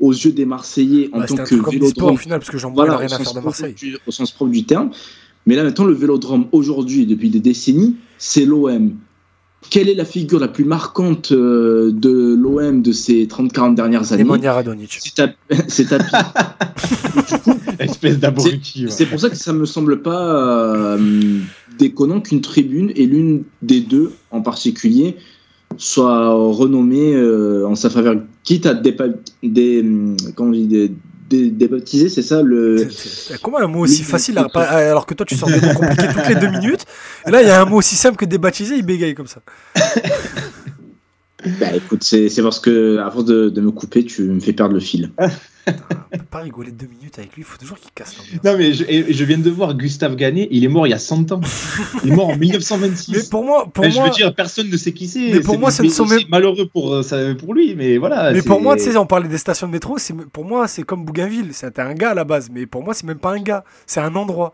aux yeux des Marseillais en bah, tant que Vélodrome. Au final, parce que Jean Bouin n'a voilà, rien à faire de Marseille. Du, au sens propre du terme. Mais là, maintenant, le Vélodrome, aujourd'hui, depuis des décennies, c'est l'O M. Quelle est la figure la plus marquante de l'O M de ces trente quarante dernières années ? Nemanja Radonjić. C'est Tapie. C'est Tapie. Du coup, espèce d'abruti. C'est, ouais. C'est pour ça que ça ne me semble pas euh, déconnant qu'une tribune, et l'une des deux en particulier, soit renommée euh, en sa faveur, quitte à dépa- des, comment on dit, des, des, débaptiser, c'est ça le... C'est, c'est, comment un mot aussi facile, à, alors que toi tu sors des mots compliqués toutes les deux minutes, et là il y a un mot aussi simple que débaptiser, il bégaye comme ça. Bah écoute, c'est, c'est parce que à force de, de me couper, tu me fais perdre le fil. On peut pas rigoler deux minutes avec lui, il faut toujours qu'il casse l'ambiance. Non mais je, je viens de voir Gustave Ganay, il est mort il y a cent ans. Il est mort en dix-neuf cent vingt-six. Mais pour moi, pour ben, moi, je veux dire, personne ne sait qui c'est. Mais pour c'est, moi, ça ne sont même malheureux pour ça, pour lui, mais voilà. Mais c'est... pour moi, tu sais, on parlait des stations de métro. C'est pour moi, c'est comme Bougainville. C'était un gars à la base, mais pour moi, c'est même pas un gars, c'est un endroit.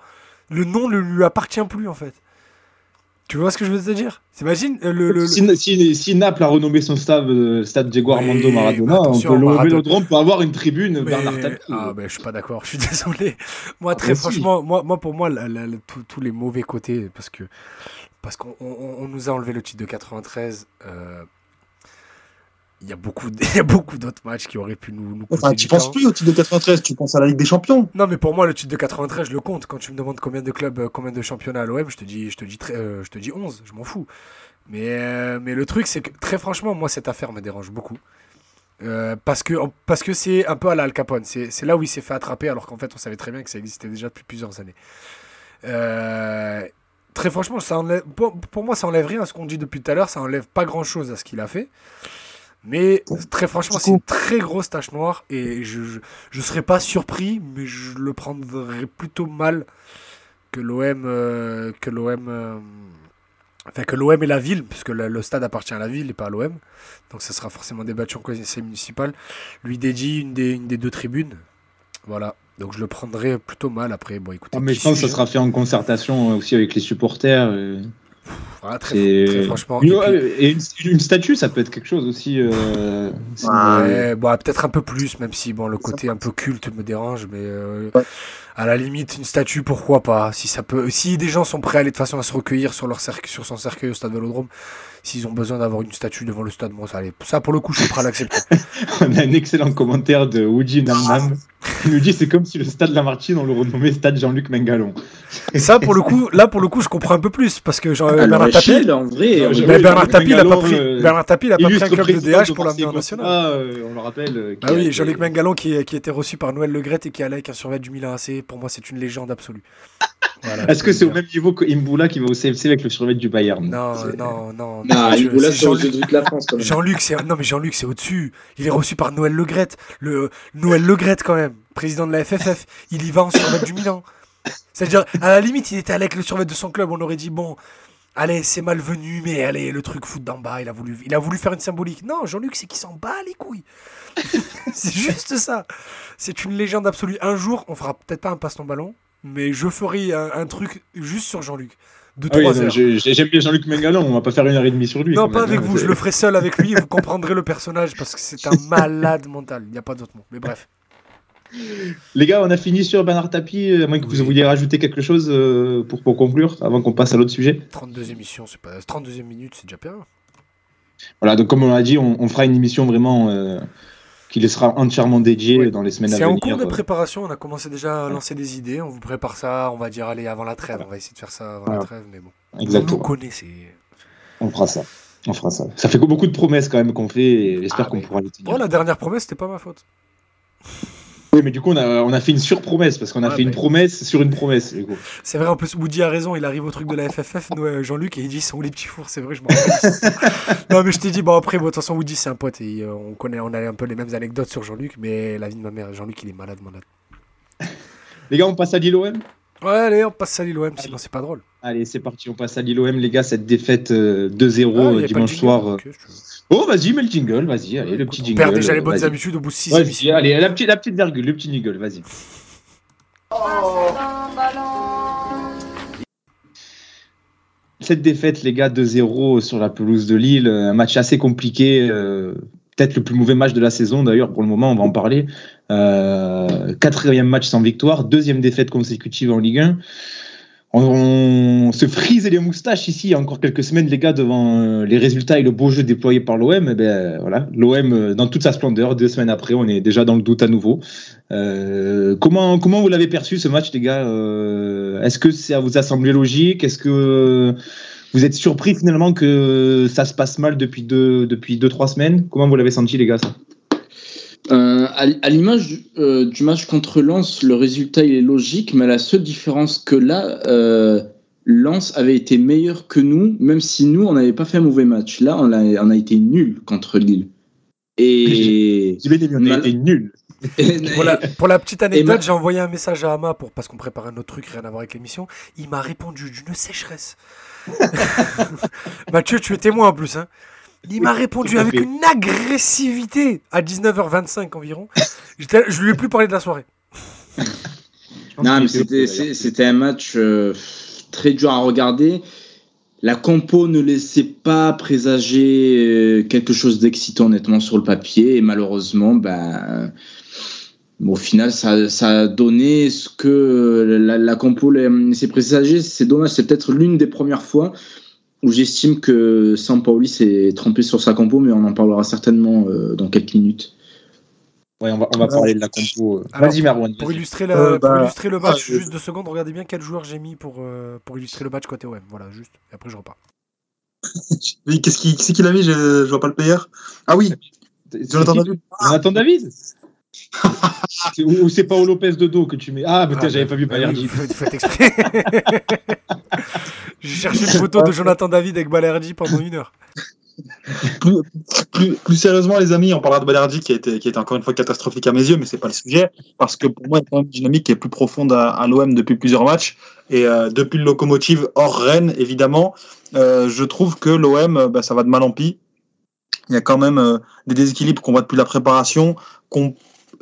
le nom ne lui appartient plus en fait. Tu vois ce que je veux te dire? T'imagines le, le, si, le... Si, si Naples a renommé son stade, euh, stade Diego Armando oui, Maradona, on peut le Vélodrome pour avoir une tribune mais... Bernard Tapie. Ah ben je suis pas d'accord, je suis désolé. Moi ah, très ben franchement, si. moi, moi pour moi la, la, la, tous les mauvais côtés parce que parce qu'on on, on nous a enlevé le titre de quatre-vingt-treize. Euh... Il y a beaucoup, il y a beaucoup d'autres matchs qui auraient pu nous, nous coûter. Enfin, tu penses temps. Plus au titre de quatre-vingt-treize, tu penses à la Ligue des Champions. Non, mais pour moi, le titre de quatre-vingt-treize, je le compte. Quand tu me demandes combien de clubs, combien de championnats à l'O M, je te dis, je te dis, euh, je te dis onze, je m'en fous. Mais, euh, mais le truc, c'est que très franchement, moi, cette affaire me dérange beaucoup. Euh, parce que, parce que c'est un peu à la Al Capone. C'est, c'est là où il s'est fait attraper, alors qu'en fait, on savait très bien que ça existait déjà depuis plusieurs années. Euh, très franchement, ça enlève, pour, pour moi, ça enlève rien à ce qu'on dit depuis tout à l'heure. Ça enlève pas grand chose à ce qu'il a fait. Mais très franchement, c'est une très grosse tache noire et je je, je serais pas surpris, mais je le prendrais plutôt mal que l'O M euh, que l'O M euh, enfin que l'O M et la ville, puisque le, le stade appartient à la ville et pas à l'O M, donc ça sera forcément débattu en conseil municipal. Lui dédie une des une des deux tribunes, voilà. Donc je le prendrais plutôt mal après. Bon, écoutez. Ah, mais je pense que ça sera fait en concertation aussi avec les supporters. Et... Voilà, très, et... très franchement. Et, puis... et une, une statue, ça peut être quelque chose aussi. Euh... Ouais, bon, peut-être un peu plus, même si bon, le côté un peu culte me dérange, mais euh, ouais. À la limite, une statue, pourquoi pas? Si ça peut, si des gens sont prêts à aller de façon à se recueillir sur leur cercueil, sur son cercueil au stade Vélodrome, s'ils ont besoin d'avoir une statue devant le stade, bon, ça, allez. Ça pour le coup, je suis prêt à l'accepter. On a un excellent commentaire de Ouji Namnam. Il nous dit c'est comme si le stade Lamartine on le renommait stade Jean-Luc Mengalon. Et ça pour le coup, là pour le coup, je comprends un peu plus parce que Jean euh, Bernard Tapie, en vrai, euh, ben Bernard Tapie n'a pas pris, euh, Bernard Tapie n'a pas pris un club de D H pour l'amener en national. Euh, on le rappelle. Ah oui, Jean-Luc Mengalon qui qui était reçu par Noël Le Graët et qui allait avec un survêt du Milan A C. Pour moi, c'est une légende absolue. Voilà, est-ce que c'est au même niveau que Imboula qui va au C F C avec le survêt du Bayern? Non, c'est... non, non. Non, Imboula c'est au-dessus de la France quand même. Jean-Luc, c'est non mais Jean-Luc c'est au-dessus. Il est reçu par Noël Le Graët, le Noël Le Graët quand même, président de la F F F. Il y va en survêt du Milan. C'est-à-dire à la limite, il était allé avec le survêt de son club, on aurait dit bon, allez, c'est malvenu mais allez, le truc foot d'en bas, il a voulu il a voulu faire une symbolique. Non, Jean-Luc c'est qu'il s'en bat les couilles. C'est juste ça. C'est une légende absolue. Un jour, on fera peut-être pas un passe ton ballon. Mais je ferai un, un truc juste sur Jean-Luc. De ah oui, non, j'ai, j'aime bien Jean-Luc Mengalon, on va pas faire une heure et demie sur lui. Non, pas même, avec hein, vous, c'est... je le ferai seul avec lui et vous comprendrez le personnage parce que c'est un malade mental, il n'y a pas d'autre mot. Mais bref. Les gars, on a fini sur Bernard Tapie, à moins que oui. vous vouliez rajouter quelque chose pour, pour conclure, avant qu'on passe à l'autre sujet. trente-deux émissions, c'est pas... trente-deux minutes, c'est déjà bien. Voilà, donc comme on l'a dit, on, on fera une émission vraiment. Euh... Il sera entièrement dédié ouais. dans les semaines c'est à venir. C'est en cours de préparation, on a commencé déjà à lancer des idées, on vous prépare ça, on va dire allez avant la trêve, on va essayer de faire ça avant voilà. la trêve, mais bon, exactement. Vous nous connaissez. On fera ça, on fera ça. Ça fait beaucoup de promesses quand même qu'on fait, et j'espère ah, qu'on mais... pourra les tenir. Oh, la dernière promesse, c'était pas ma faute. Oui, mais du coup, on a, on a fait une surpromesse, parce qu'on a ah, fait bah... une promesse sur une promesse. Du coup. C'est vrai, en plus, Woody a raison, il arrive au truc de la F F F, nous, Jean-Luc, et il dit, sont où les petits fours? C'est vrai, je m'en rappelle. Non, mais je t'ai dit, bon, après, bon, de toute façon, Woody, c'est un pote, et euh, on connaît, on a un peu les mêmes anecdotes sur Jean-Luc, mais la vie de ma mère, Jean-Luc, il est malade, malade. Les gars, on passe à Lille O M? Ouais, allez, on passe à Lille O M, sinon c'est pas drôle. Allez, c'est parti, on passe à Lille O M, les gars, cette défaite euh, deux zéro ah, dimanche soir. Okay, oh, vas-y, mets le jingle, vas-y, allez, le petit jingle. On perd déjà les bonnes vas-y. habitudes au bout de six ouais, émissions. Allez, la petite, la petite virgule, le petit jingle, vas-y. Oh. Cette défaite, les gars, deux zéro sur la pelouse de Lille, un match assez compliqué, euh, peut-être le plus mauvais match de la saison, d'ailleurs, pour le moment, on va en parler. Euh, quatrième match sans victoire, deuxième défaite consécutive en Ligue un. On se frise les moustaches ici il y a encore quelques semaines, les gars, devant les résultats et le beau jeu déployé par l'O M. Eh ben, voilà, l'O M, dans toute sa splendeur, deux semaines après, on est déjà dans le doute à nouveau. Euh, comment, comment vous l'avez perçu, ce match, les gars ? euh, Est-ce que ça vous a semblé logique ? Est-ce que vous êtes surpris, finalement, que ça se passe mal depuis deux, depuis deux, trois semaines ? Comment vous l'avez senti, les gars, ça ? Euh, à l'image euh, du match contre Lens, le résultat il est logique, mais la seule différence que là, euh, Lens avait été meilleur que nous, même si nous on n'avait pas fait un mauvais match. Là, on a, on a été nul contre Lille. Et je, je dit, on mal... a été nul. pour, la, pour la petite anecdote, ma... j'ai envoyé un message à Ama pour parce qu'on prépare un autre truc, rien à voir avec l'émission. Il m'a répondu d'une sécheresse. Mathieu, tu es témoin en plus, hein. Il m'a répondu avec une agressivité à dix-neuf heures vingt-cinq environ. Je lui ai plus parlé de la soirée. Non, mais c'était, c'était un match euh, très dur à regarder. La compo ne laissait pas présager quelque chose d'excitant, honnêtement, sur le papier. Et malheureusement, ben, au final, ça, ça a donné ce que la, la compo laissait présager. C'est dommage, c'est peut-être l'une des premières fois où j'estime que Sampaoli s'est trompé sur sa compo, mais on en parlera certainement euh, dans quelques minutes. Oui, on va, on va alors, parler de la compo. Alors, vas-y, Marouane. Pour illustrer, la, euh, bah, pour illustrer le match, ah, je... juste deux secondes, regardez bien quel joueur j'ai mis pour, euh, pour illustrer le match côté O M. Voilà, juste. Et après, je repars. Qu'est-ce qui, c'est qu'il a mis je, je vois pas le P R. Ah oui, Jonathan David. Jonathan David c'est, ou, ou c'est Paolo Lopez de dos que tu mets. Ah, putain, ah, j'avais bah, pas vu Bayer. Bah, faut, faut être exprès. J'ai cherché une photo de Jonathan David avec Balerdi pendant une heure. plus, plus, plus sérieusement, les amis, on parlera de Balerdi qui a été, qui a été encore une fois catastrophique à mes yeux, mais c'est pas le sujet parce que pour moi, il y a quand même une dynamique qui est plus profonde à, à l'O M depuis plusieurs matchs et euh, depuis le Locomotive hors Rennes, évidemment, euh, je trouve que l'O M, bah, ça va de mal en pis. Il y a quand même euh, des déséquilibres qu'on voit depuis la préparation, qu'on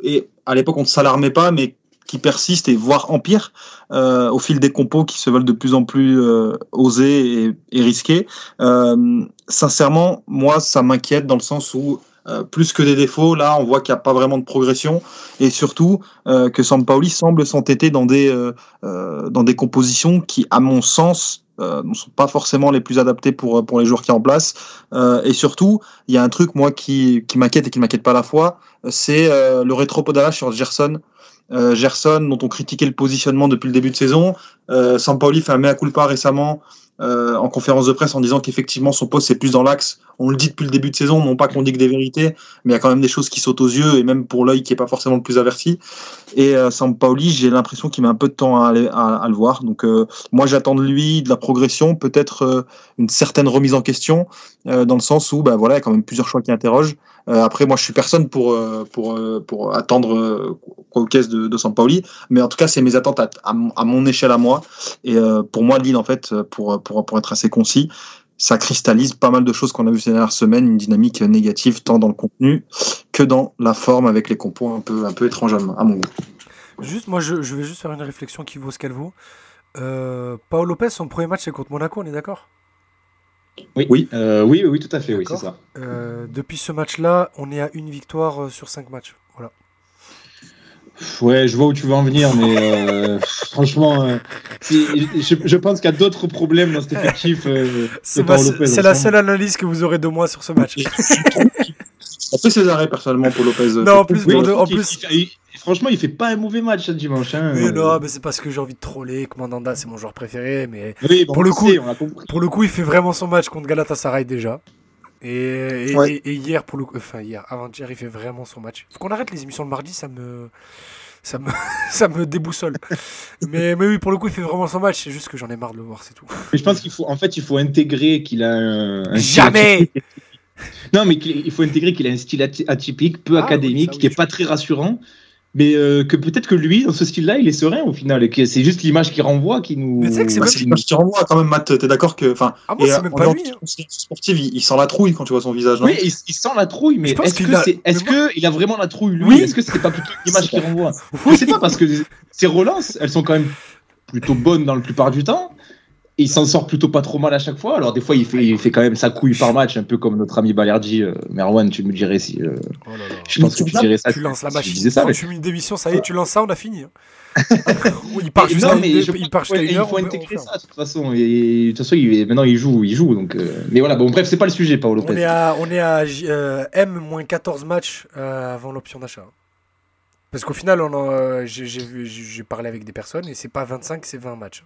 et à l'époque on ne s'alarmait pas, mais qui persiste et voire empire euh, au fil des compos qui se veulent de plus en plus euh, osés et, et risqués. Euh, sincèrement, moi, ça m'inquiète dans le sens où euh, plus que des défauts, là, on voit qu'il n'y a pas vraiment de progression et surtout euh, que Sampaoli semble s'entêter dans des euh, euh, dans des compositions qui, à mon sens, euh, ne sont pas forcément les plus adaptées pour pour les joueurs qui sont en place. Euh, et surtout, il y a un truc moi qui qui m'inquiète et qui m'inquiète pas à la fois, c'est euh, le rétropodalage sur Gerson. Euh, Gerson dont on critiquait le positionnement depuis le début de saison, euh, Sampaoli fait un mea culpa récemment euh, en conférence de presse en disant qu'effectivement son poste c'est plus dans l'axe, on le dit depuis le début de saison, non pas qu'on dit que des vérités, mais il y a quand même des choses qui sautent aux yeux et même pour l'œil qui n'est pas forcément le plus averti et euh, Sampaoli j'ai l'impression qu'il met un peu de temps à, aller, à, à le voir donc euh, moi j'attends de lui de la progression, peut-être euh, une certaine remise en question euh, dans le sens où bah, voilà, il y a quand même plusieurs choix qui interrogent. Euh, après, moi, je suis personne pour euh, pour euh, pour attendre euh, quoi aux caisses de, de Sampaoli, mais en tout cas, c'est mes attentes à, à, mon, à mon échelle à moi. Et euh, pour moi, Lille, en fait, pour pour pour être assez concis, ça cristallise pas mal de choses qu'on a vu ces dernières semaines, une dynamique négative tant dans le contenu que dans la forme, avec les compos un peu un peu étranges à mon goût. Juste, moi, je je vais juste faire une réflexion qui vaut ce qu'elle vaut. Euh, Paolo Lopez, son premier match c'est contre Monaco, on est d'accord? Oui. Oui. Euh, oui, oui, oui, tout à fait, d'accord. Oui, c'est ça. Euh, depuis ce match-là, on est à une victoire sur cinq matchs. Voilà. Ouais, je vois où tu veux en venir, mais euh, franchement, euh, je, je pense qu'il y a d'autres problèmes dans cet effectif. Euh, c'est ma, Lopez, c'est la seule analyse que vous aurez de moi sur ce match. En plus, les arrêts, personnellement, pour Lopez. Non, en plus, oui, de, en plus... Il, il, il, il, franchement, il fait pas un mauvais match, ce dimanche. Hein, mais euh... non, mais c'est parce que j'ai envie de troller, que Mandanda, c'est mon joueur préféré, mais oui, bon, pour, le coup, sait, pour le coup, il fait vraiment son match contre Galatasaray, déjà. Et, et, ouais. et, et hier, pour le coup, enfin, hier, avant-hier, il fait vraiment son match. Faut qu'on arrête les émissions le mardi, ça me... Ça me, ça me déboussole. mais, mais oui, pour le coup, il fait vraiment son match. C'est juste que j'en ai marre de le voir, c'est tout. Mais je pense qu'il faut... En fait, il faut intégrer qu'il a... Un... Jamais Non, mais il faut intégrer qu'il a un style atypique, peu ah, académique, oui, ça, oui, qui n'est pas très rassurant, mais euh, que peut-être que lui, dans ce style-là, il est serein au final, et que c'est juste l'image qu'il renvoie qui nous. Mais tu sais que c'est bah, même... l'image qu'il renvoie quand même, Matt. T'es d'accord que, enfin, ah, moi, et, c'est même pas lui. En... Hein. Sportive, il, il sent la trouille quand tu vois son visage. Oui, il, il sent la trouille, mais est-ce que a... c'est, est-ce mais moi... que il a vraiment la trouille lui oui. Est-ce que c'est pas plutôt l'image qu'il renvoie? Oui, c'est pas parce que ses relances, elles sont quand même plutôt bonnes dans la plupart du temps. Et il s'en sort plutôt pas trop mal à chaque fois. Alors des fois, il fait, il fait quand même sa couille par match, un peu comme notre ami Balerdi. Euh, Merwan, tu me dirais si... Euh, oh là là. Je pense que tu dirais ça. Tu lances la machine. Si tu ça, mais... tu mets une démission, ça y est, tu lances ça, on a fini. Il part juste à une heure. Il faut intégrer ça, de toute façon. Et, de toute façon, il, maintenant, il joue. Il joue donc, euh... Mais voilà, bon, bref, c'est pas le sujet, Paolo Lopez. On est à, on est à euh, M quatorze matchs euh, avant l'option d'achat. Parce qu'au final, on en, euh, j'ai, j'ai, j'ai parlé avec des personnes, et c'est pas vingt-cinq, c'est vingt matchs.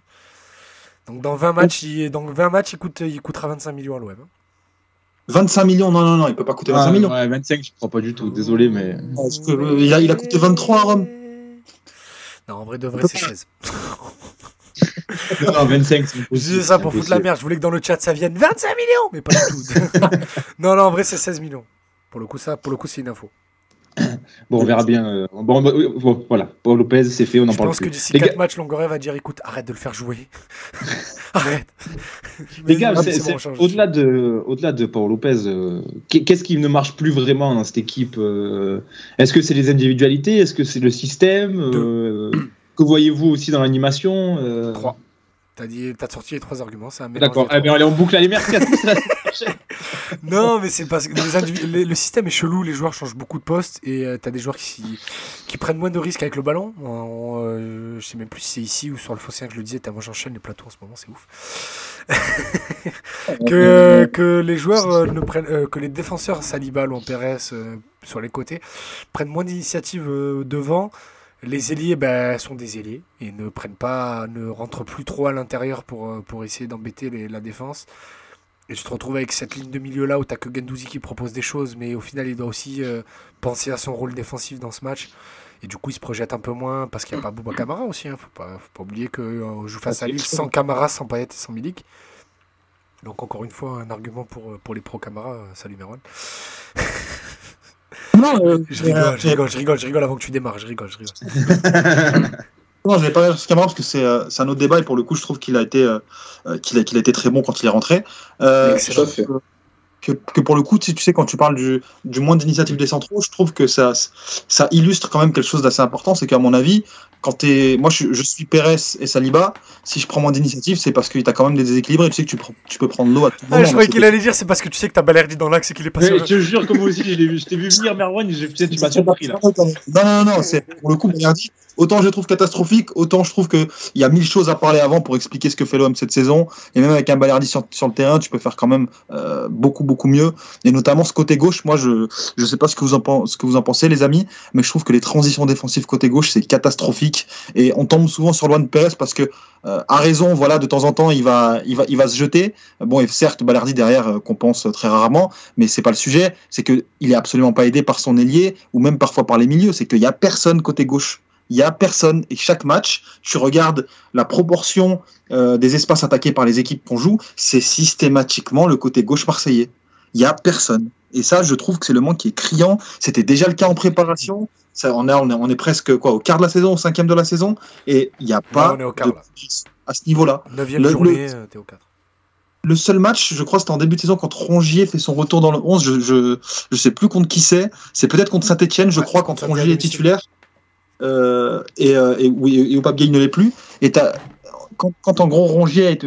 Donc dans vingt matchs, il, dans vingt matchs il, coûte, il coûtera vingt-cinq millions à l'O M. vingt-cinq millions, non, non, non, il ne peut pas coûter vingt-cinq ah, millions. Ouais, vingt-cinq, je ne crois pas du tout, désolé, mais... Que, euh, il, a, il a coûté vingt-trois à Rome. Non, en vrai, de vrai, c'est seize. Non, vingt-cinq, c'est je disais ça pour foutre la merde, je voulais que dans le chat ça vienne vingt-cinq millions, mais pas du tout. Non, non, en vrai, c'est seize millions. Pour le coup, ça, pour le coup c'est une info. Bon, on verra bien. Euh, bon, bon, bon, voilà, Paul Lopez, c'est fait, on en je parle plus. Je pense que d'ici les quatre gars... matchs, Longoria va dire, écoute, arrête de le faire jouer. Arrête. Les gars, c'est, c'est, c'est, au-delà de, au-delà de Paul Lopez, euh, qu'est-ce qui ne marche plus vraiment dans cette équipe euh, Est-ce que c'est les individualités? Est-ce que c'est le système euh, Que voyez-vous aussi dans l'animation euh... Trois. T'as dit, t'as sorti les trois arguments, c'est un mélange. D'accord, eh bien, allez, on boucle la lumière. Non, mais c'est parce que les individu- les, le système est chelou, les joueurs changent beaucoup de postes et euh, t'as des joueurs qui, qui prennent moins de risques avec le ballon. On, euh, je sais même plus si c'est ici ou sur le Faucien que je le disais, t'as moi j'enchaîne les plateaux en ce moment, c'est ouf. que, que les joueurs euh, ne prennent, euh, que les défenseurs Saliba ou Pérez euh, sur les côtés prennent moins d'initiatives euh, devant. Les ailiers ben, sont des ailiers et ne prennent pas, ne rentrent plus trop à l'intérieur pour, pour essayer d'embêter les, la défense. Et tu te retrouves avec cette ligne de milieu là où t'as que Guendouzi qui propose des choses, mais au final il doit aussi euh, penser à son rôle défensif dans ce match. Et du coup il se projette un peu moins parce qu'il n'y a pas Bouba Kamara aussi. Hein. Faut pas, faut pas oublier qu'on joue face à Lille sans Kamara, sans Payet et sans Milik. Donc encore une fois un argument pour, pour les pro-Kamara. Salut Merwan. Non, euh, je, rigole, je rigole, je rigole, je rigole avant que tu démarres, je rigole, je rigole. Non, je vais pas dire ce Camara parce que c'est, euh, c'est un autre débat et pour le coup, je trouve qu'il a été, euh, qu'il a, qu'il a été très bon quand il est rentré. Euh, Excellent. Que, que, que pour le coup, tu sais, quand tu parles du, du moins d'initiative des centraux, je trouve que ça, ça illustre quand même quelque chose d'assez important, c'est qu'à mon avis, quand t'es, moi je, je suis Pérez et Saliba, si je prends moins d'initiative, c'est parce que t'as quand même des déséquilibres et tu sais que tu, pr- tu peux prendre l'eau à tout moment. Ah, je croyais qu'il allait dire c'est parce que tu sais que t'as balerdi dans l'axe et qu'il est passé. Je te jure que moi aussi je, l'ai vu, je t'ai vu venir Merwan, j'ai peut-être tu m'as surpris là. Non non non, c'est pour le coup balerdi. Autant je trouve catastrophique, autant je trouve que il y a mille choses à parler avant pour expliquer ce que fait l'O M cette saison. Et même avec un balerdi sur, sur le terrain, tu peux faire quand même euh, beaucoup beaucoup mieux. Et notamment ce côté gauche, moi je je sais pas ce que vous en ce que vous en pensez les amis, mais je trouve que les transitions défensives côté gauche c'est catastrophique. Et on tombe souvent sur Luan Pérez parce que, euh, à raison, voilà, de temps en temps, il va, il va, il va se jeter. Bon, et certes, Balerdi derrière euh, qu'on pense très rarement, mais c'est pas le sujet. C'est que il est absolument pas aidé par son ailier ou même parfois par les milieux. C'est qu'il y a personne côté gauche. Il y a personne. Et chaque match, tu regardes la proportion euh, des espaces attaqués par les équipes qu'on joue, c'est systématiquement le côté gauche marseillais. Il y a personne. Et ça, je trouve que c'est le manque qui est criant. C'était déjà le cas en préparation. Ça, on, a, on, a, on est presque quoi, au quart de la saison, au cinquième de la saison, et il n'y a pas non, quart, de à ce niveau-là. Neuvième journée, le, t'es au quatre. Le seul match, je crois, c'était en début de saison quand Rongier fait son retour dans le onze. Je ne je, je sais plus contre qui c'est. C'est peut-être contre Saint-Etienne, je ouais, crois, quand Rongier est titulaire. Euh, et, et, et, et où Pape Gueye ne l'est plus. Et t'as... Quand, quand en gros Rongier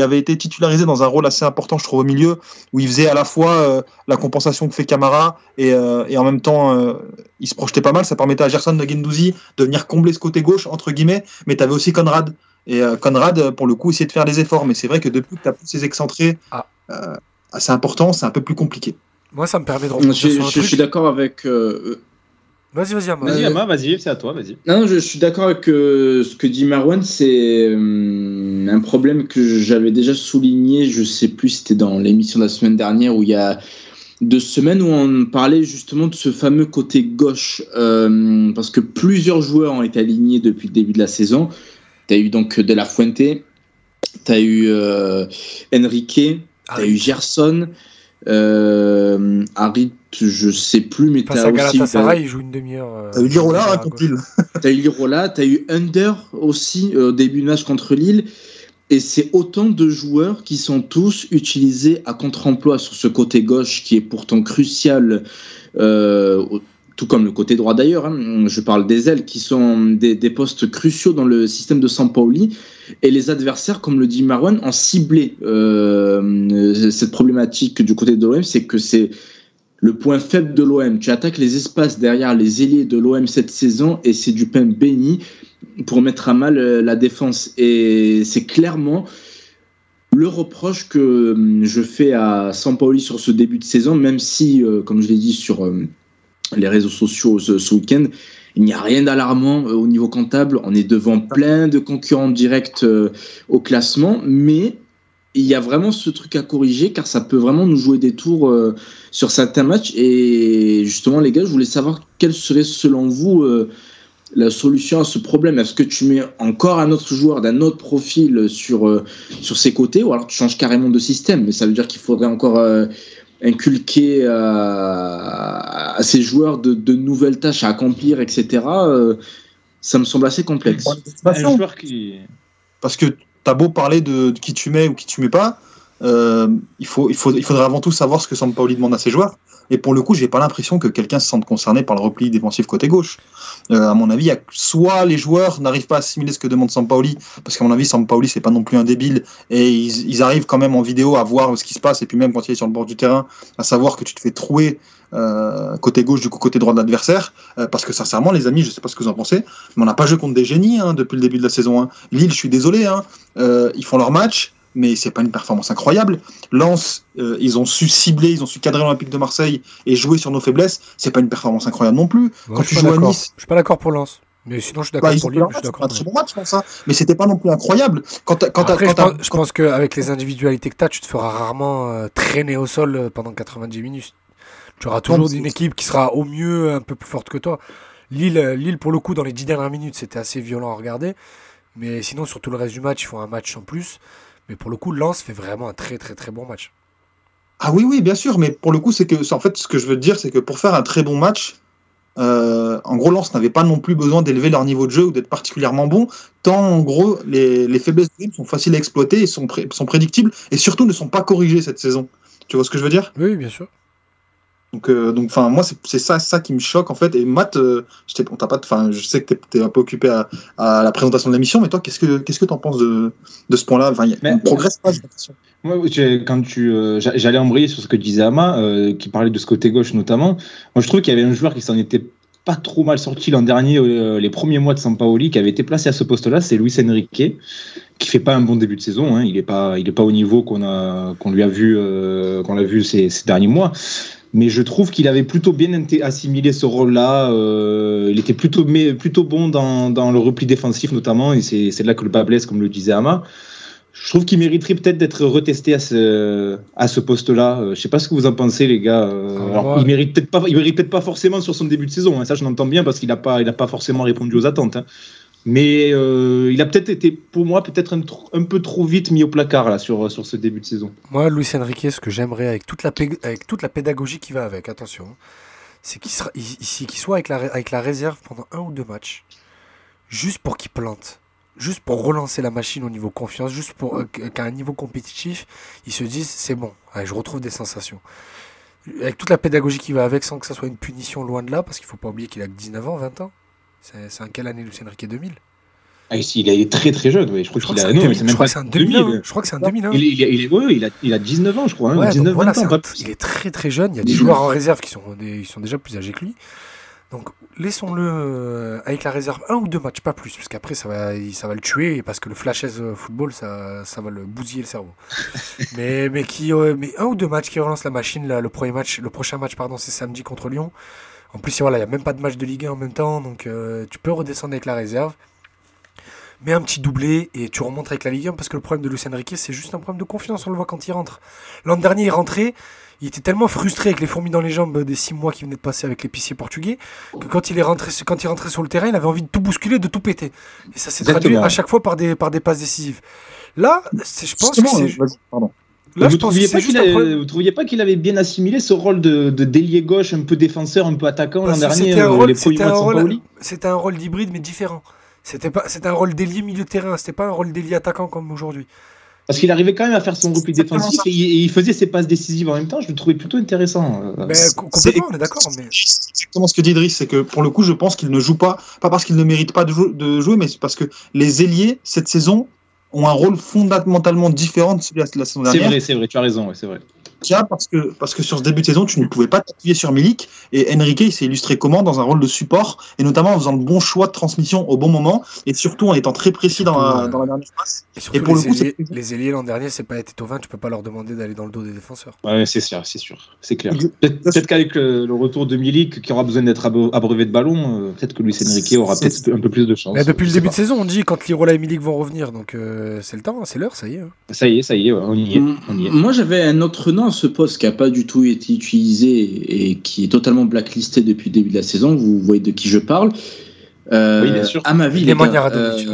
avait été titularisé dans un rôle assez important, je trouve, au milieu, où il faisait à la fois euh, la compensation que fait Kamara et, euh, et en même temps euh, il se projetait pas mal, ça permettait à Gerson de Guendouzi de venir combler ce côté gauche, entre guillemets, mais tu avais aussi Konrad. Et euh, Konrad, pour le coup, essayait de faire des efforts, mais c'est vrai que depuis que tu as plus ces excentrés ah. euh, assez importants, c'est un peu plus compliqué. Moi, ça me permet de reprendre sur un truc. Je suis d'accord avec. Euh, Vas-y, vas-y, Amine. Vas-y, Amine, vas-y, c'est à toi, vas-y. Non, non je, je suis d'accord avec euh, ce que dit Merwan, c'est euh, un problème que j'avais déjà souligné, je sais plus, c'était dans l'émission de la semaine dernière, où il y a deux semaines où on parlait justement de ce fameux côté gauche, euh, parce que plusieurs joueurs ont été alignés depuis le début de la saison. Tu as eu donc De La Fuente, tu as eu euh, Henrique, tu as eu Gerson, euh, Harit, je sais plus, mais t'as aussi Galatasaray, il joue une demi-heure. T'as eu Lirola contre Lille. T'as eu Lirola, t'as eu Under aussi au euh, début de match contre Lille, et c'est autant de joueurs qui sont tous utilisés à contre-emploi sur ce côté gauche qui est pourtant crucial, euh, tout comme le côté droit d'ailleurs. Hein. Je parle des ailes qui sont des, des postes cruciaux dans le système de Sampaoli, et les adversaires, comme le dit Merwan, ont ciblé euh, cette problématique du côté de l'O M, c'est que c'est le point faible de l'O M, tu attaques les espaces derrière les ailiers de l'O M cette saison et c'est du pain béni pour mettre à mal la défense. Et c'est clairement le reproche que je fais à Sampaoli sur ce début de saison, même si, comme je l'ai dit sur les réseaux sociaux ce, ce week-end, il n'y a rien d'alarmant au niveau comptable. On est devant plein de concurrents directs au classement, mais... il y a vraiment ce truc à corriger car ça peut vraiment nous jouer des tours euh, sur certains matchs. Et justement, les gars, je voulais savoir quelle serait selon vous euh, la solution à ce problème. Est-ce que tu mets encore un autre joueur d'un autre profil sur, euh, sur ses côtés ou alors tu changes carrément de système? Mais ça veut dire qu'il faudrait encore euh, inculquer euh, à ces joueurs de, de nouvelles tâches à accomplir, et cetera. Euh, ça me semble assez complexe. Un joueur qui... Parce que t'as beau parler de, de qui tu mets ou qui tu mets pas, Euh, il, faut, il, faut, il faudrait avant tout savoir ce que Sampaoli demande à ses joueurs, et pour le coup j'ai pas l'impression que quelqu'un se sente concerné par le repli défensif côté gauche. Euh, à mon avis, soit les joueurs n'arrivent pas à assimiler ce que demande Sampaoli, parce qu'à mon avis Sampaoli c'est pas non plus un débile, et ils, ils arrivent quand même en vidéo à voir ce qui se passe, et puis même quand il est sur le bord du terrain, à savoir que tu te fais trouer euh, côté gauche, du coup côté droit de l'adversaire, euh, parce que sincèrement les amis, je sais pas ce que vous en pensez, mais on n'a pas joué contre des génies hein, depuis le début de la saison hein. Lille, je suis désolé hein, euh, ils font leur match, mais c'est pas une performance incroyable. Lens, euh, ils ont su cibler, ils ont su cadrer l'Olympique de Marseille et jouer sur nos faiblesses. C'est pas une performance incroyable non plus. Bon, quand tu joues à Nice, je suis pas d'accord pour Lens. Mais sinon, je suis d'accord bah, pour Lille. Match, je suis d'accord. C'est un très bon match, je pense. Hein. Mais c'était pas non plus incroyable. Quand quand Après, quand je, pense, quand... je pense qu'avec les individualités que t'as, tu te feras rarement euh, traîner au sol pendant quatre-vingt-dix minutes. Tu auras toujours non, une équipe qui sera au mieux un peu plus forte que toi. Lille, Lille pour le coup, dans les dix dernières minutes, c'était assez violent à regarder. Mais sinon, sur tout le reste du match, ils font un match en plus. Mais pour le coup, Lens fait vraiment un très très très bon match. Ah oui, oui, bien sûr. Mais pour le coup, c'est que, en fait, ce que je veux te dire, c'est que pour faire un très bon match, euh, en gros, Lens n'avait pas non plus besoin d'élever leur niveau de jeu ou d'être particulièrement bon, tant en gros, les, les faiblesses de Lille sont faciles à exploiter et sont, pré- sont prédictibles et surtout ne sont pas corrigées cette saison. Tu vois ce que je veux dire ? Oui, bien sûr. Donc, euh, donc, enfin, moi, c'est, c'est ça, ça qui me choque en fait. Et Matt, euh, je, on t'a pas, enfin, je sais que t'es, t'es un peu occupé à, à la présentation de l'émission, mais toi, qu'est-ce que, qu'est-ce que t'en penses de, de ce point-là ? Enfin, mais, on progresse pas. Moi, quand tu, euh, j'allais embrayer sur ce que disait Ama, euh, qui parlait de ce côté gauche notamment. Moi, je trouve qu'il y avait un joueur qui s'en était pas trop mal sorti l'an dernier, euh, les premiers mois de Sampaoli, qui avait été placé à ce poste-là, c'est Lucien Riquet, qui fait pas un bon début de saison. Hein, il est pas, il est pas au niveau qu'on a, qu'on lui a vu, euh, qu'on l'a vu ces, ces derniers mois. Mais je trouve qu'il avait plutôt bien assimilé ce rôle-là. Euh, il était plutôt, mais, plutôt bon dans, dans le repli défensif notamment. Et c'est, c'est là que le bas blesse, comme le disait Ama. Je trouve qu'il mériterait peut-être d'être retesté à ce, à ce poste-là. Euh, je ne sais pas ce que vous en pensez, les gars. Euh, ah, alors, ouais. Il ne mérite peut-être pas, il mérite peut-être pas forcément sur son début de saison. Hein. Ça, je l'entends bien parce qu'il n'a pas, il n'a pas forcément répondu aux attentes. Hein. Mais euh, il a peut-être été, pour moi, peut-être un, tr- un peu trop vite mis au placard là, sur, sur ce début de saison. Moi, Lucien Riquet, ce que j'aimerais, avec toute la, pég- avec toute la pédagogie qui va avec, attention, c'est qu'il, sera, il, il, qu'il soit avec la, avec la réserve pendant un ou deux matchs, juste pour qu'il plante, juste pour relancer la machine au niveau confiance, juste pour euh, qu'à un niveau compétitif, ils se disent « c'est bon, allez, je retrouve des sensations ». Avec toute la pédagogie qui va avec, sans que ça soit une punition loin de là, parce qu'il ne faut pas oublier qu'il a que dix-neuf ans, vingt ans. C'est, c'est en quelle année Lucien Riquet deux mille ? Ah, ici, il est très très jeune, oui. Je crois qu'il a. Non, mais c'est même pas deux mille. Je crois que c'est en deux mille un. Il, il, il, oui, il, a, il a dix-neuf ans, je crois. Hein, ouais, dix-neuf, voilà, vingt ans, un, il est très très jeune. Il y a des joueurs en réserve qui sont, des, ils sont déjà plus âgés que lui. Donc laissons-le avec la réserve un ou deux matchs, pas plus, parce qu'après ça va, ça va le tuer, parce que le flashaise football, ça, ça va le bousiller le cerveau. mais, mais, qui, mais un ou deux matchs qui relancent la machine, là, le, premier match, le prochain match, pardon, c'est samedi contre Lyon. En plus, voilà, il n'y a même pas de match de Ligue un en même temps, donc euh, tu peux redescendre avec la réserve. Mets un petit doublé et tu remontes avec la Ligue un, parce que le problème de Lucien Riquet, c'est juste un problème de confiance, on le voit quand il rentre. L'an dernier, il rentrait, il était tellement frustré avec les fourmis dans les jambes des six mois qui venaient de passer avec l'épicier portugais, que quand il, est rentré, quand il rentrait sur le terrain, il avait envie de tout bousculer, de tout péter. Et ça s'est Exactement. traduit à chaque fois par des, par des passes décisives. Là, c'est, je pense Justement, que c'est... Vas-y, pardon. Là, vous ne trouviez pas qu'il avait bien assimilé ce rôle de, de délier gauche, un peu défenseur, un peu attaquant l'an dernier, les rôle, premiers mois de Sampaoli ? C'était un rôle d'hybride, mais différent. C'était, pas, c'était un rôle délié milieu de terrain, c'était pas un rôle délié attaquant comme aujourd'hui. Parce qu'il arrivait quand même à faire son repli défensif et, et il faisait ses passes décisives en même temps, je le trouvais plutôt intéressant. Mais complètement, on est d'accord. Mais... C'est exactement ce que dit Idriss, c'est que pour le coup, je pense qu'il ne joue pas, pas parce qu'il ne mérite pas de, jou- de jouer, mais c'est parce que les ailiers, cette saison, ont un rôle fondamentalement différent de celui de la saison dernière. C'est vrai, c'est vrai, tu as raison, ouais, c'est vrai. Tiens, parce que, parce que sur ce début de saison, tu ne pouvais pas t'appuyer sur Milik, et Henrique, il s'est illustré comment dans un rôle de support, et notamment en faisant le bon choix de transmission au bon moment, et surtout en étant très précis surtout, dans, la, dans la dernière passe. Et, et pour les le coup, ailiers, c'est... les ailiers l'an dernier, c'est pas été au vingt, tu peux pas leur demander d'aller dans le dos des défenseurs. Ouais, c'est sûr, c'est sûr, c'est clair. Peut- peut- peut-être qu'avec le, le retour de Milik, qui aura besoin d'être abo- abreuvé de ballon, euh, peut-être que Lucien Riquet aura c'est... peut-être un peu plus de chance. Mais depuis le début pas. de saison, on dit quand Lirola et Milik vont revenir, donc euh, c'est le temps, c'est l'heure, ça y est. Hein. Ça y est, ça y est, ouais, on y est. On y est. Moi, j'avais un autre nom. Ce poste qui n'a pas du tout été utilisé et qui est totalement blacklisté depuis le début de la saison, vous voyez de qui je parle. Euh, oui, bien sûr. Amavi, les gars, euh, tu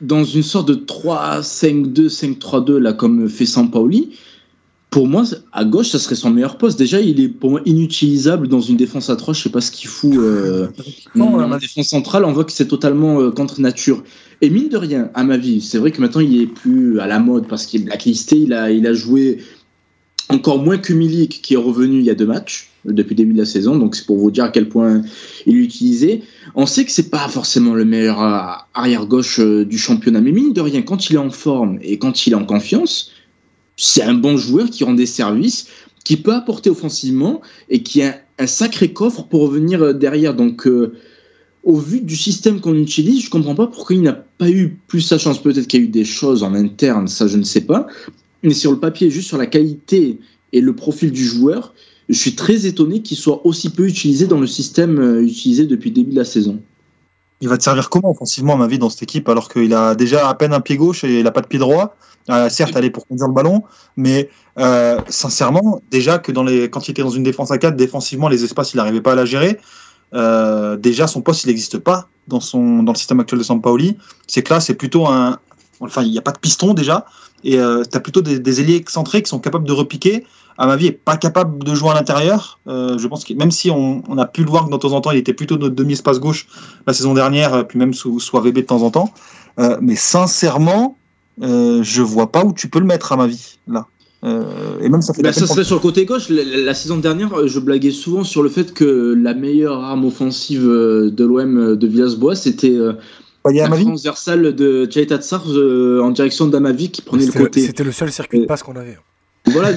dans une sorte de trois cinq deux, cinq trois deux, là, comme fait Sampaoli, Pour moi, à gauche, ça serait son meilleur poste. Déjà, il est pour moi inutilisable dans une défense à trois. Je sais pas ce qu'il fout. Euh, non, la défense centrale, on voit que c'est totalement euh, contre nature. Et mine de rien, à ma vie, c'est vrai que maintenant, il est plus à la mode parce qu'il est blacklisté. Il a, il a joué encore moins que Milik, qui est revenu il y a deux matchs depuis le début de la saison. Donc, c'est pour vous dire à quel point il est utilisé. On sait que c'est pas forcément le meilleur arrière-gauche du championnat. Mais mine de rien, quand il est en forme et quand il est en confiance, c'est un bon joueur qui rend des services, qui peut apporter offensivement et qui a un sacré coffre pour revenir derrière. Donc, euh, au vu du système qu'on utilise, je ne comprends pas pourquoi il n'a pas eu plus sa chance. Peut-être qu'il y a eu des choses en interne, ça je ne sais pas. Mais sur le papier, juste sur la qualité et le profil du joueur, je suis très étonné qu'il soit aussi peu utilisé dans le système utilisé depuis le début de la saison. Il va te servir comment offensivement, à ma vie, dans cette équipe, alors qu'il a déjà à peine un pied gauche et il n'a pas de pied droit. Euh, certes, aller pour conduire le ballon, mais euh, sincèrement, déjà que dans les... quand il était dans une défense à quatre, défensivement, les espaces, il n'arrivait pas à la gérer. Euh, déjà, son poste, il n'existe pas dans, son... dans le système actuel de Sampaoli. C'est que là, c'est plutôt un... Enfin, il n'y a pas de piston déjà, et euh, tu as plutôt des, des ailiers excentrés qui sont capables de repiquer. À ma vie, il n'est pas capable de jouer à l'intérieur. Euh, je pense que même si on, on a pu le voir que de temps en temps, il était plutôt notre demi-espace gauche la saison dernière, puis même sous, sous A V B de temps en temps. Euh, mais sincèrement, euh, je ne vois pas où tu peux le mettre, à ma vie, là. Euh, et même ça fait bah, ça serait sur le côté gauche. La, la, la saison dernière, je blaguais souvent sur le fait que la meilleure arme offensive de l'O M de Villas-Boas, c'était... Euh, la transversale de Tchaï Tatsar euh, en direction d'Amavi qui prenait c'était, le côté. C'était le seul circuit de passe qu'on avait. Voilà,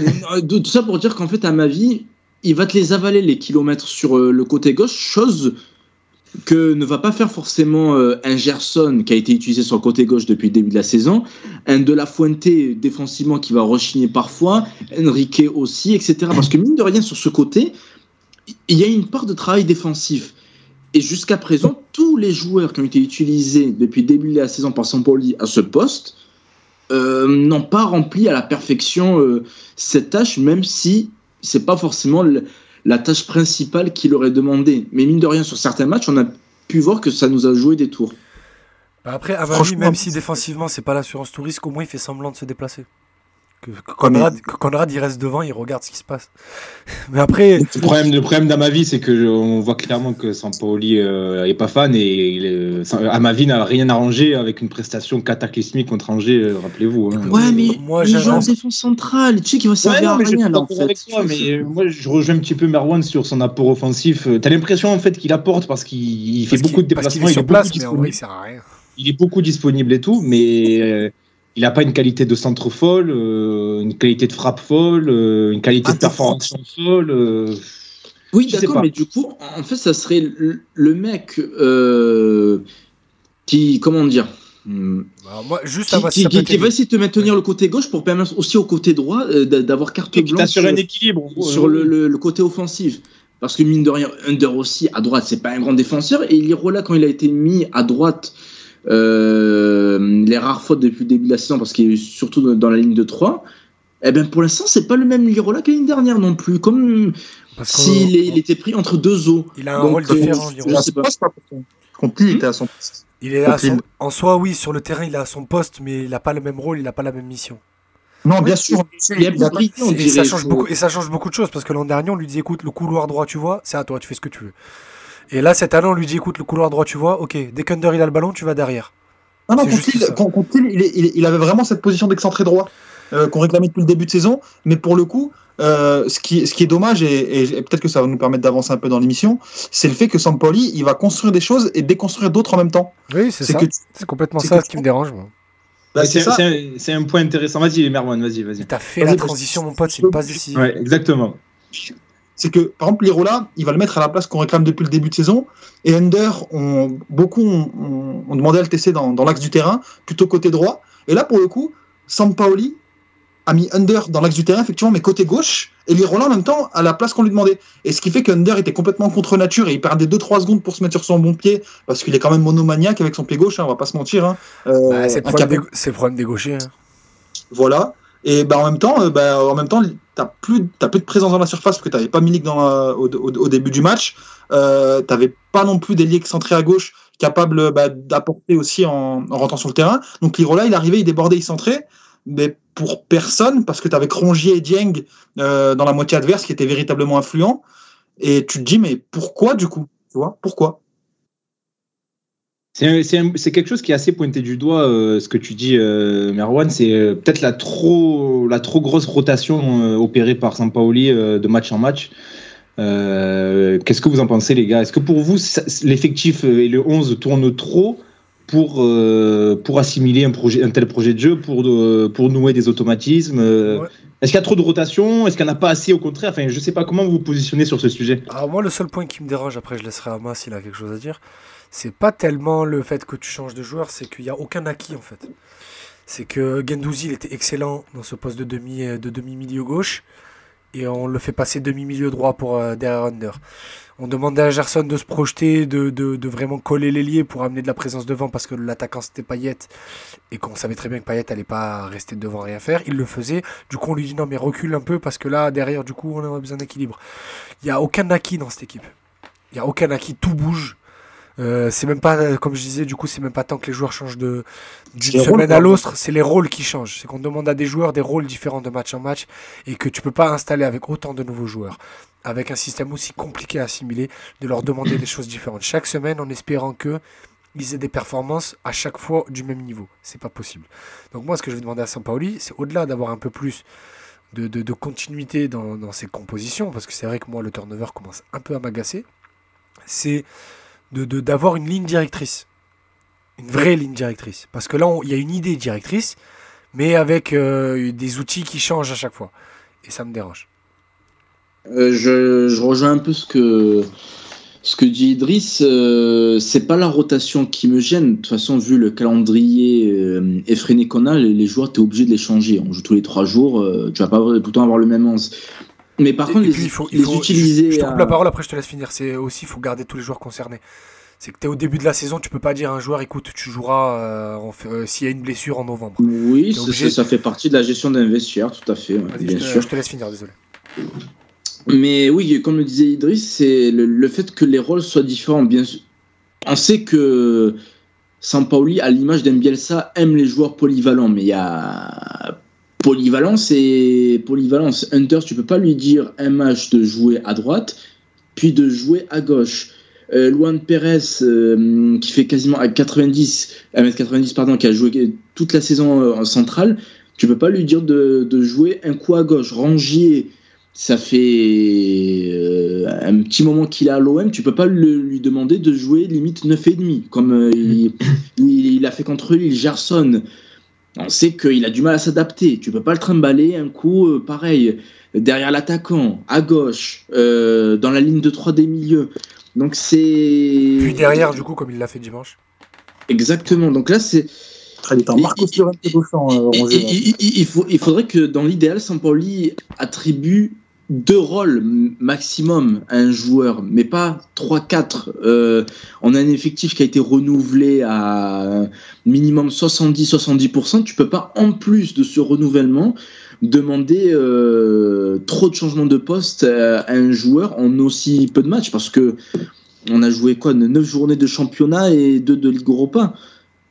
tout ça pour dire qu'en fait, Amavi, il va te les avaler les kilomètres sur euh, le côté gauche, chose que ne va pas faire forcément euh, un Gerson qui a été utilisé sur le côté gauche depuis le début de la saison, un De La Fuente défensivement qui va rechigner parfois, Henrique aussi, et cetera. Parce que mine de rien, sur ce côté, il y a une part de travail défensif. Et jusqu'à présent, tous les joueurs qui ont été utilisés depuis le début de la saison par Sampaoli à ce poste euh, n'ont pas rempli à la perfection euh, cette tâche, même si c'est pas forcément le, la tâche principale qu'il aurait demandé. Mais mine de rien, sur certains matchs, on a pu voir que ça nous a joué des tours. Après, Amavi, même si défensivement, c'est pas l'assurance tout risque, au moins il fait semblant de se déplacer. Que, que Konrad, mais... que Konrad il reste devant, il regarde ce qui se passe. Mais après, le problème, le problème d'Amavi, c'est que je, on voit clairement que Sampaoli euh, est pas fan et il est, Amavi n'a rien arrangé avec une prestation cataclysmique contre Angers, euh, rappelez-vous. Hein. Ouais, mais moi j'ai joué en défense centrale, tu sais qu'il va servir à rien là en fait. Toi, mais moi je rejoins un petit peu Merwan sur son apport offensif. T'as l'impression en fait qu'il apporte parce qu'il il fait parce beaucoup de déplacements, il, il est place, beaucoup mais en vrai, il sert à rien. Il est beaucoup disponible et tout, mais euh, il n'a pas une qualité de centre folle, euh, une qualité de frappe folle, euh, une qualité ah, de performance folle. Euh, oui, d'accord, mais du coup, en fait, ça serait le, le mec euh, qui, comment dire, bah, moi, juste qui, qui, qui, qui va essayer de te maintenir le côté gauche pour permettre aussi au côté droit euh, d'avoir carte blanche sur, un équilibre, sur euh, le, le, le côté offensif. Parce que mine de rien, Under aussi à droite, c'est pas un grand défenseur. Et Lirola, quand il a été mis à droite. Euh, les rares fautes depuis le début de la saison parce qu'il est surtout dans la ligne de trois, eh ben pour l'instant c'est pas le même Lirola que l'année dernière non plus, comme s'il si était pris entre deux eaux. Il a un Donc, rôle différent. Lirola. Je sais pas. Compli était à son poste. Il est à son... en soi oui sur le terrain il est à son poste mais il a pas le même rôle, il a pas la même mission. Non, bien sûr. Et ça change beaucoup. Et ça change beaucoup de choses parce que l'an dernier on lui disait écoute le couloir droit tu vois c'est à toi tu fais ce que tu veux. Et là, cette année, on lui dit, écoute, le couloir droit, tu vois, ok, dès qu'Under il a le ballon, tu vas derrière. Non, non, Contil, il, il, il avait vraiment cette position d'excentré droit euh, qu'on réclamait depuis le début de saison. Mais pour le coup, euh, ce, qui, ce qui est dommage, et, et peut-être que ça va nous permettre d'avancer un peu dans l'émission, c'est le fait que Sampaoli, il va construire des choses et déconstruire d'autres en même temps. Oui, c'est, c'est ça. Que, c'est complètement c'est ça ce qui me dérange, moi. Bah, c'est, c'est, c'est, un, c'est un point intéressant. Vas-y, Merwan, vas-y, vas-y. T'as fait vas-y, la transition, mon pote, c'est une passe décisive. Ouais, exactement. C'est que, par exemple, Lirola, il va le mettre à la place qu'on réclame depuis le début de saison. Et Under, on, beaucoup ont on, on demandé à L T C dans, dans l'axe du terrain, plutôt côté droit. Et là, pour le coup, Sampaoli a mis Under dans l'axe du terrain, effectivement, mais côté gauche. Et Lirola, en même temps, à la place qu'on lui demandait. Et ce qui fait qu'Under était complètement contre nature et il perdait deux trois secondes pour se mettre sur son bon pied, parce qu'il est quand même monomaniaque avec son pied gauche, hein, on va pas se mentir. Hein. Euh, bah, c'est, le problème des, c'est le problème des gauchers. Hein. Voilà. Et bah, en même temps, bah, en même temps t'as plus, t'as plus de présence dans la surface parce que t'avais pas Milik dans la, au, au, au début du match. Euh, t'avais pas non plus des liés excentrés à gauche capables bah, d'apporter aussi en, en rentrant sur le terrain. Donc Lirola, il arrivait, il débordait, il centrait. mais pour personne, parce que tu avais Rongier et Dieng euh, dans la moitié adverse qui étaient véritablement influents. Et tu te dis, mais pourquoi du coup, tu vois, pourquoi? C'est, c'est, un, c'est quelque chose qui est assez pointé du doigt, euh, ce que tu dis, euh, Merwan, c'est euh, peut-être la trop, la trop grosse rotation euh, opérée par Sampaoli euh, de match en match. Euh, qu'est-ce que vous en pensez, les gars? Est-ce que pour vous, ça, l'effectif et le onze tournent trop pour, euh, pour assimiler un, projet, un tel projet de jeu, pour, euh, pour nouer des automatismes euh, ouais. Est-ce qu'il y a trop de rotation? Est-ce qu'il n'y en a pas assez au contraire? Enfin, je ne sais pas comment vous vous positionnez sur ce sujet. Alors moi, le seul point qui me dérange, après je laisserai Ama s'il a quelque chose à dire, c'est pas tellement le fait que tu changes de joueur, c'est qu'il n'y a aucun acquis en fait. C'est que Guendouzi, il était excellent dans ce poste de, demi, de demi-milieu gauche, et on le fait passer demi-milieu droit pour euh, derrière Under. On demandait à Gerson de se projeter, de, de, de vraiment coller l'ailier pour amener de la présence devant, parce que l'attaquant c'était Payet, et qu'on savait très bien que Payet n'allait pas rester devant rien faire. Il le faisait, du coup on lui dit non mais recule un peu, parce que là derrière du coup on a besoin d'équilibre. Il n'y a aucun acquis dans cette équipe, il n'y a aucun acquis, tout bouge. Euh, c'est même pas, comme je disais, du coup c'est même pas tant que les joueurs changent de, d'une semaine à l'autre, c'est les rôles qui changent, c'est qu'on demande à des joueurs des rôles différents de match en match, et que tu peux pas installer avec autant de nouveaux joueurs, avec un système aussi compliqué à assimiler, de leur demander des choses différentes chaque semaine en espérant que ils aient des performances à chaque fois du même niveau. C'est pas possible. Donc moi ce que je vais demander à Sampaoli, c'est au-delà d'avoir un peu plus de, de, de continuité dans, dans ses compositions, parce que c'est vrai que moi le turnover commence un peu à m'agacer, c'est De, de, d'avoir une ligne directrice, une vraie ligne directrice, parce que là il y a une idée directrice mais avec euh, des outils qui changent à chaque fois, et ça me dérange. euh, je, je rejoins un peu ce que, ce que dit Idriss. Euh, c'est pas la rotation qui me gêne, de toute façon vu le calendrier euh, effréné qu'on a, les, les joueurs t'es obligé de les changer, on joue tous les trois jours, euh, tu vas pas tout le temps avoir le même onze. Mais par et contre, et les, il faut, les il faut, utiliser. Je, je te coupe à... la parole, après je te laisse finir. C'est aussi, il faut garder tous les joueurs concernés. C'est que t'es au début de la saison, tu peux pas dire à un joueur, écoute, tu joueras euh, en fait, euh, s'il y a une blessure en novembre. Oui, ça, ça, ça fait partie de la gestion d'un vestiaire, tout à fait. Ouais, bien je, te, sûr. je te laisse finir, désolé. Mais oui, comme le disait Idriss, c'est le, le fait que les rôles soient différents. Bien sûr, on sait que Sampaoli, à l'image d'Mbielsa, aime les joueurs polyvalents, mais il y a. Polyvalence et polyvalence. Hunter, tu peux pas lui dire un match de jouer à droite, puis de jouer à gauche. Euh, Luan Pérez, euh, qui fait quasiment à quatre-vingt-dix, un mètre quatre-vingt-dix, pardon, qui a joué toute la saison en centrale, tu peux pas lui dire de, de jouer un coup à gauche. Rongier, ça fait euh, un petit moment qu'il est à l'O M, tu peux pas le, lui demander de jouer limite neuf virgule cinq, comme euh, il, il, il a fait contre lui, Gerson. On sait qu'il a du mal à s'adapter. Tu peux pas le trimballer un coup euh, pareil derrière l'attaquant, à gauche, euh, dans la ligne de trois des milieux. Donc c'est. Puis derrière, du coup, comme il l'a fait dimanche. Exactement. Donc là, c'est. Il, il, il, faut, il faudrait que dans l'idéal, Sampaoli attribue deux rôles maximum à un joueur, mais pas trois quatre. Euh, on a un effectif qui a été renouvelé à minimum soixante-dix à soixante-dix pour cent. Tu peux pas, en plus de ce renouvellement, demander euh, trop de changements de poste à un joueur en aussi peu de matchs, parce que on a joué quoi, neuf journées de championnat et deux de Ligue Europa.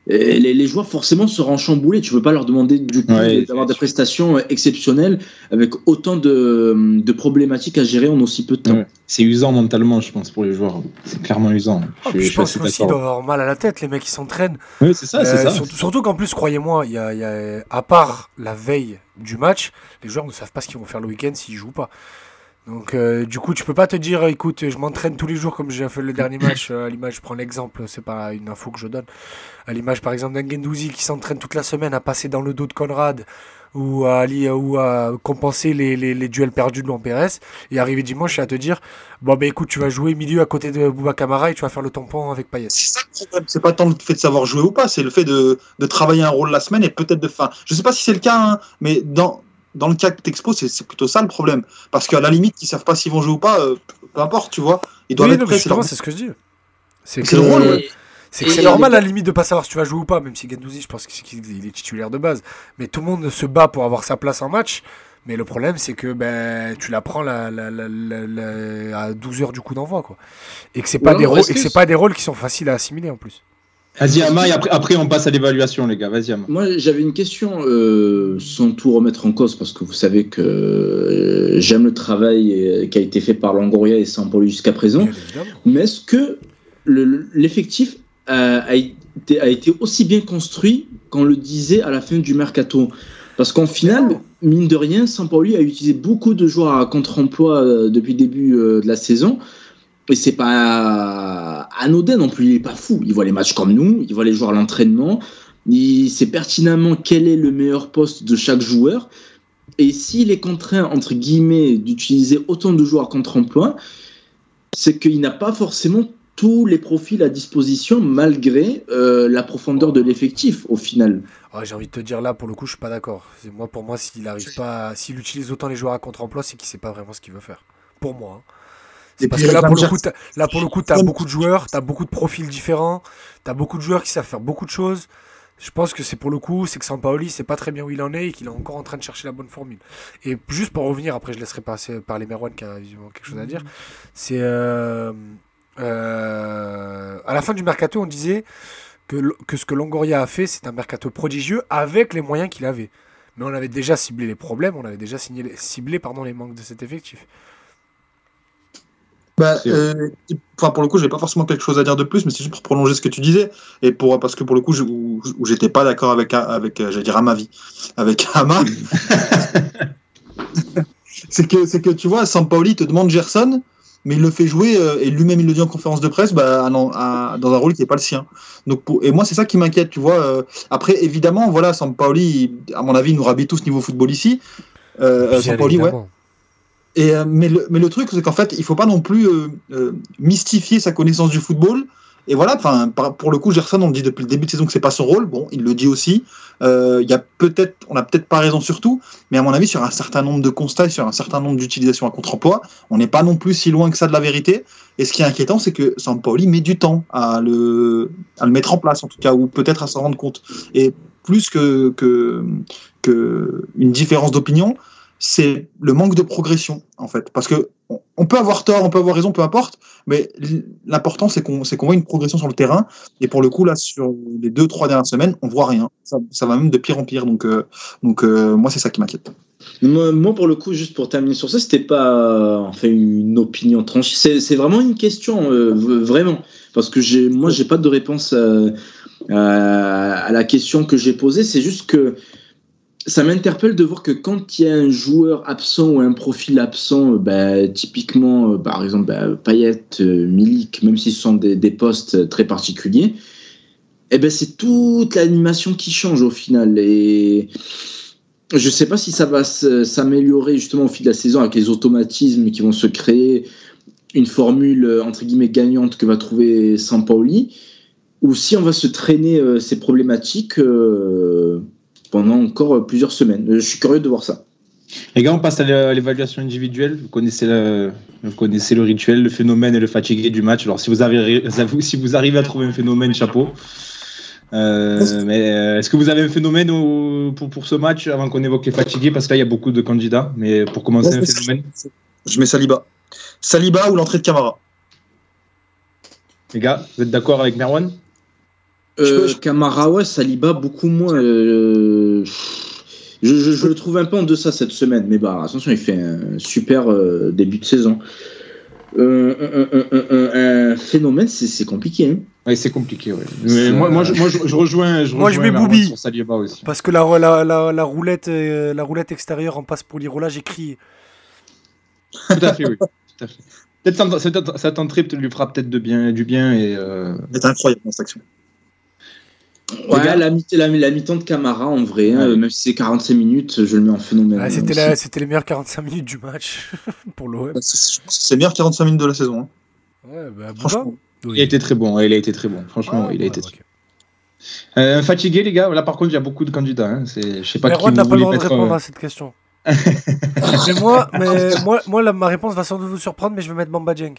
Et les, les joueurs forcément seront chamboulés. Tu peux pas leur demander du coup ouais, d'avoir des sûr. prestations exceptionnelles avec autant de, de problématiques à gérer en aussi peu de temps. Ouais. C'est usant mentalement, je pense, pour les joueurs. C'est clairement usant. Oh, je, je, je pense qu'ils doivent avoir mal à la tête, les mecs qui s'entraînent. Oui, c'est ça, euh, c'est ça. Surtout, surtout qu'en plus, croyez-moi, y a, y a, à part la veille du match, les joueurs ne savent pas ce qu'ils vont faire le week-end s'ils jouent pas. Donc euh, du coup tu peux pas te dire écoute je m'entraîne tous les jours comme j'ai fait le dernier match euh, à l'image, je prends l'exemple, c'est pas une info que je donne, à l'image par exemple d'un Guendouzi qui s'entraîne toute la semaine à passer dans le dos de Konrad ou à, aller, ou à compenser les, les, les duels perdus de Luan Pérez, et arriver dimanche et à te dire bon ben écoute tu vas jouer milieu à côté de Bouba Kamara et tu vas faire le tampon avec Payet. C'est ça le problème, c'est pas tant le fait de savoir jouer ou pas, c'est le fait de, de travailler un rôle la semaine et peut-être de fin. Je sais pas si c'est le cas hein, mais dans Dans le cas que t'exposes, c'est, c'est plutôt ça le problème. Parce qu'à la limite, ils savent pas s'ils vont jouer ou pas, euh, peu importe, tu vois. Ils doivent oui, être prêts. C'est, leur... c'est ce que je dis. C'est, c'est que, drôle, euh, ouais. c'est, que c'est normal à la limite de pas savoir si tu vas jouer ou pas, même si Guendouzi, je pense qu'il est titulaire de base. Mais tout le monde se bat pour avoir sa place en match. Mais le problème, c'est que ben, tu la prends la, la, la, la, la, à douze heures du coup d'envoi, quoi. Et que c'est pas ouais, des rôles, et que c'est pas des rôles qui sont faciles à assimiler en plus. Vas-y, Ama, et après, après on passe à l'évaluation, les gars. Vas-y, Ama. Moi, j'avais une question, euh, sans tout remettre en cause, parce que vous savez que euh, j'aime le travail et, qui a été fait par Longoria et Sampaoli jusqu'à présent. Mais est-ce que le, l'effectif a, a, été, a été aussi bien construit qu'on le disait à la fin du mercato? Parce qu'en finale, mine de rien, Sampaoli a utilisé beaucoup de joueurs à contre-emploi depuis le début de la saison. Et c'est pas anodin non plus, il est pas fou. Il voit les matchs comme nous, il voit les joueurs à l'entraînement, il sait pertinemment quel est le meilleur poste de chaque joueur. Et s'il est contraint, entre guillemets, d'utiliser autant de joueurs à contre-emploi, c'est qu'il n'a pas forcément tous les profils à disposition malgré euh, la profondeur de l'effectif au final. Oh, j'ai envie de te dire là pour le coup je suis pas d'accord. C'est moi pour moi s'il arrive pas à, s'il utilise autant les joueurs à contre-emploi, c'est qu'il sait pas vraiment ce qu'il veut faire. Pour moi. Hein. C'est parce que là pour le coup t'as, là pour le coup t'as beaucoup de joueurs, t'as beaucoup de profils différents, t'as beaucoup de joueurs qui savent faire beaucoup de choses. Je pense que c'est pour le coup, c'est que Sampaoli sait pas très bien où il en est et qu'il est encore en train de chercher la bonne formule. Et juste pour revenir, après je laisserai passer parler Merwan qui a visiblement quelque chose à dire. C'est euh... Euh, à la fin du mercato, on disait que, que ce que Longoria a fait, c'est un mercato prodigieux avec les moyens qu'il avait. Mais on avait déjà ciblé les problèmes, on avait déjà signalé, ciblé pardon, les manques de cet effectif. Bah, euh, enfin, pour le coup, j'ai pas forcément quelque chose à dire de plus, mais c'est juste pour prolonger ce que tu disais et pour parce que pour le coup, je, où, où j'étais pas d'accord avec avec, j'allais dire Amavi, avec Ama. c'est que c'est que tu vois, Sampaoli te demande Gerson. Mais il le fait jouer, euh, et lui-même il le dit en conférence de presse, bah, à, à, dans un rôle qui n'est pas le sien. Donc, pour, et moi c'est ça qui m'inquiète, tu vois. Euh, après évidemment, voilà, Sampaoli, à mon avis, il nous rhabille tous niveau football ici. Euh, Sampaoli, ouais. Et, euh, mais, le, mais le truc, c'est qu'en fait, il ne faut pas non plus euh, euh, mystifier sa connaissance du football. Et voilà, par, pour le coup, Gerson, on le dit depuis le début de saison que c'est pas son rôle. Bon, il le dit aussi. Euh, y a peut-être, on n'a peut-être pas raison sur tout, mais à mon avis, sur un certain nombre de constats et sur un certain nombre d'utilisations à contre-emploi, on n'est pas non plus si loin que ça de la vérité. Et ce qui est inquiétant, c'est que Sampaoli met du temps à le, à le mettre en place, en tout cas, ou peut-être à s'en rendre compte. Et plus que, que, que une différence d'opinion, c'est le manque de progression, en fait. Parce que on peut avoir tort, on peut avoir raison, peu importe, mais l'important, c'est qu'on, c'est qu'on voit une progression sur le terrain. Et pour le coup, là, sur les deux, trois dernières semaines, on voit rien. Ça, ça va même de pire en pire. Donc, euh, donc euh, moi, c'est ça qui m'inquiète. Moi, moi, pour le coup, juste pour terminer sur ça, c'était pas enfin, une opinion tranchée. C'est, c'est vraiment une question, euh, vraiment. Parce que j'ai, moi, j'ai pas de réponse à, à, à la question que j'ai posée. C'est juste que ça m'interpelle de voir que quand il y a un joueur absent ou un profil absent, bah, typiquement, bah, par exemple, bah, Payet, euh, Milik, même si ce sont des, des postes très particuliers, eh ben, c'est toute l'animation qui change au final. Et je ne sais pas si ça va s'améliorer justement au fil de la saison avec les automatismes qui vont se créer, une formule entre guillemets gagnante que va trouver Sampaoli, ou si on va se traîner euh, ces problématiques Euh, pendant encore plusieurs semaines. Je suis curieux de voir ça. Les gars, on passe à l'évaluation individuelle. Vous connaissez le, vous connaissez le rituel, le phénomène et le fatigué du match. Alors, si vous, avez, si vous arrivez à trouver un phénomène, chapeau. Euh, mais est-ce que vous avez un phénomène au, pour, pour ce match, avant qu'on évoque les fatigués, parce que là, il y a beaucoup de candidats. Mais pour commencer, ouais, un phénomène. Je mets Saliba. Saliba ou l'entrée de Kamara. Les gars, vous êtes d'accord avec Merwan? Euh, Kamara, ouais, Saliba, beaucoup moins. Euh, je, je, je le trouve un peu en deçà cette semaine, mais bah, attention, il fait un super euh, début de saison. Euh, un, un, un, un phénomène, c'est, c'est compliqué. Hein. Oui, c'est compliqué, oui. Mais moi, moi, je, moi, je, je rejoins. Je moi, rejoins je mets Boubi. Parce que la, la, la, la, roulette, euh, la roulette extérieure en passe pour Lirola, j'ai crié. Tout à fait, oui. Tout à fait. Peut-être cette, cette entrée lui fera peut-être de bien, du bien. Et, euh... c'est incroyable, cette action. Ouais, la, mi- la, la mi-temps de Kamara en vrai, hein, ouais. Même si c'est quarante-cinq minutes, je le mets en phénomène. Ah, c'était, la, c'était les meilleures quarante-cinq minutes du match pour l'O M. Bah, c'est, c'est les meilleures quarante-cinq minutes de la saison. Hein. Ouais, bah, franchement, oui. Il a été très bon. Il a été très bon. Franchement, ah, il a ouais, été. Bah, okay. euh, fatigué, les gars. Là, par contre, il y a beaucoup de candidats. Hein. C'est, je sais pas. Mais Ron n'a pas le droit de répondre euh... à cette question. mais moi, mais moi, moi, la, ma réponse va sans doute vous surprendre, mais je vais mettre Bamba Dieng.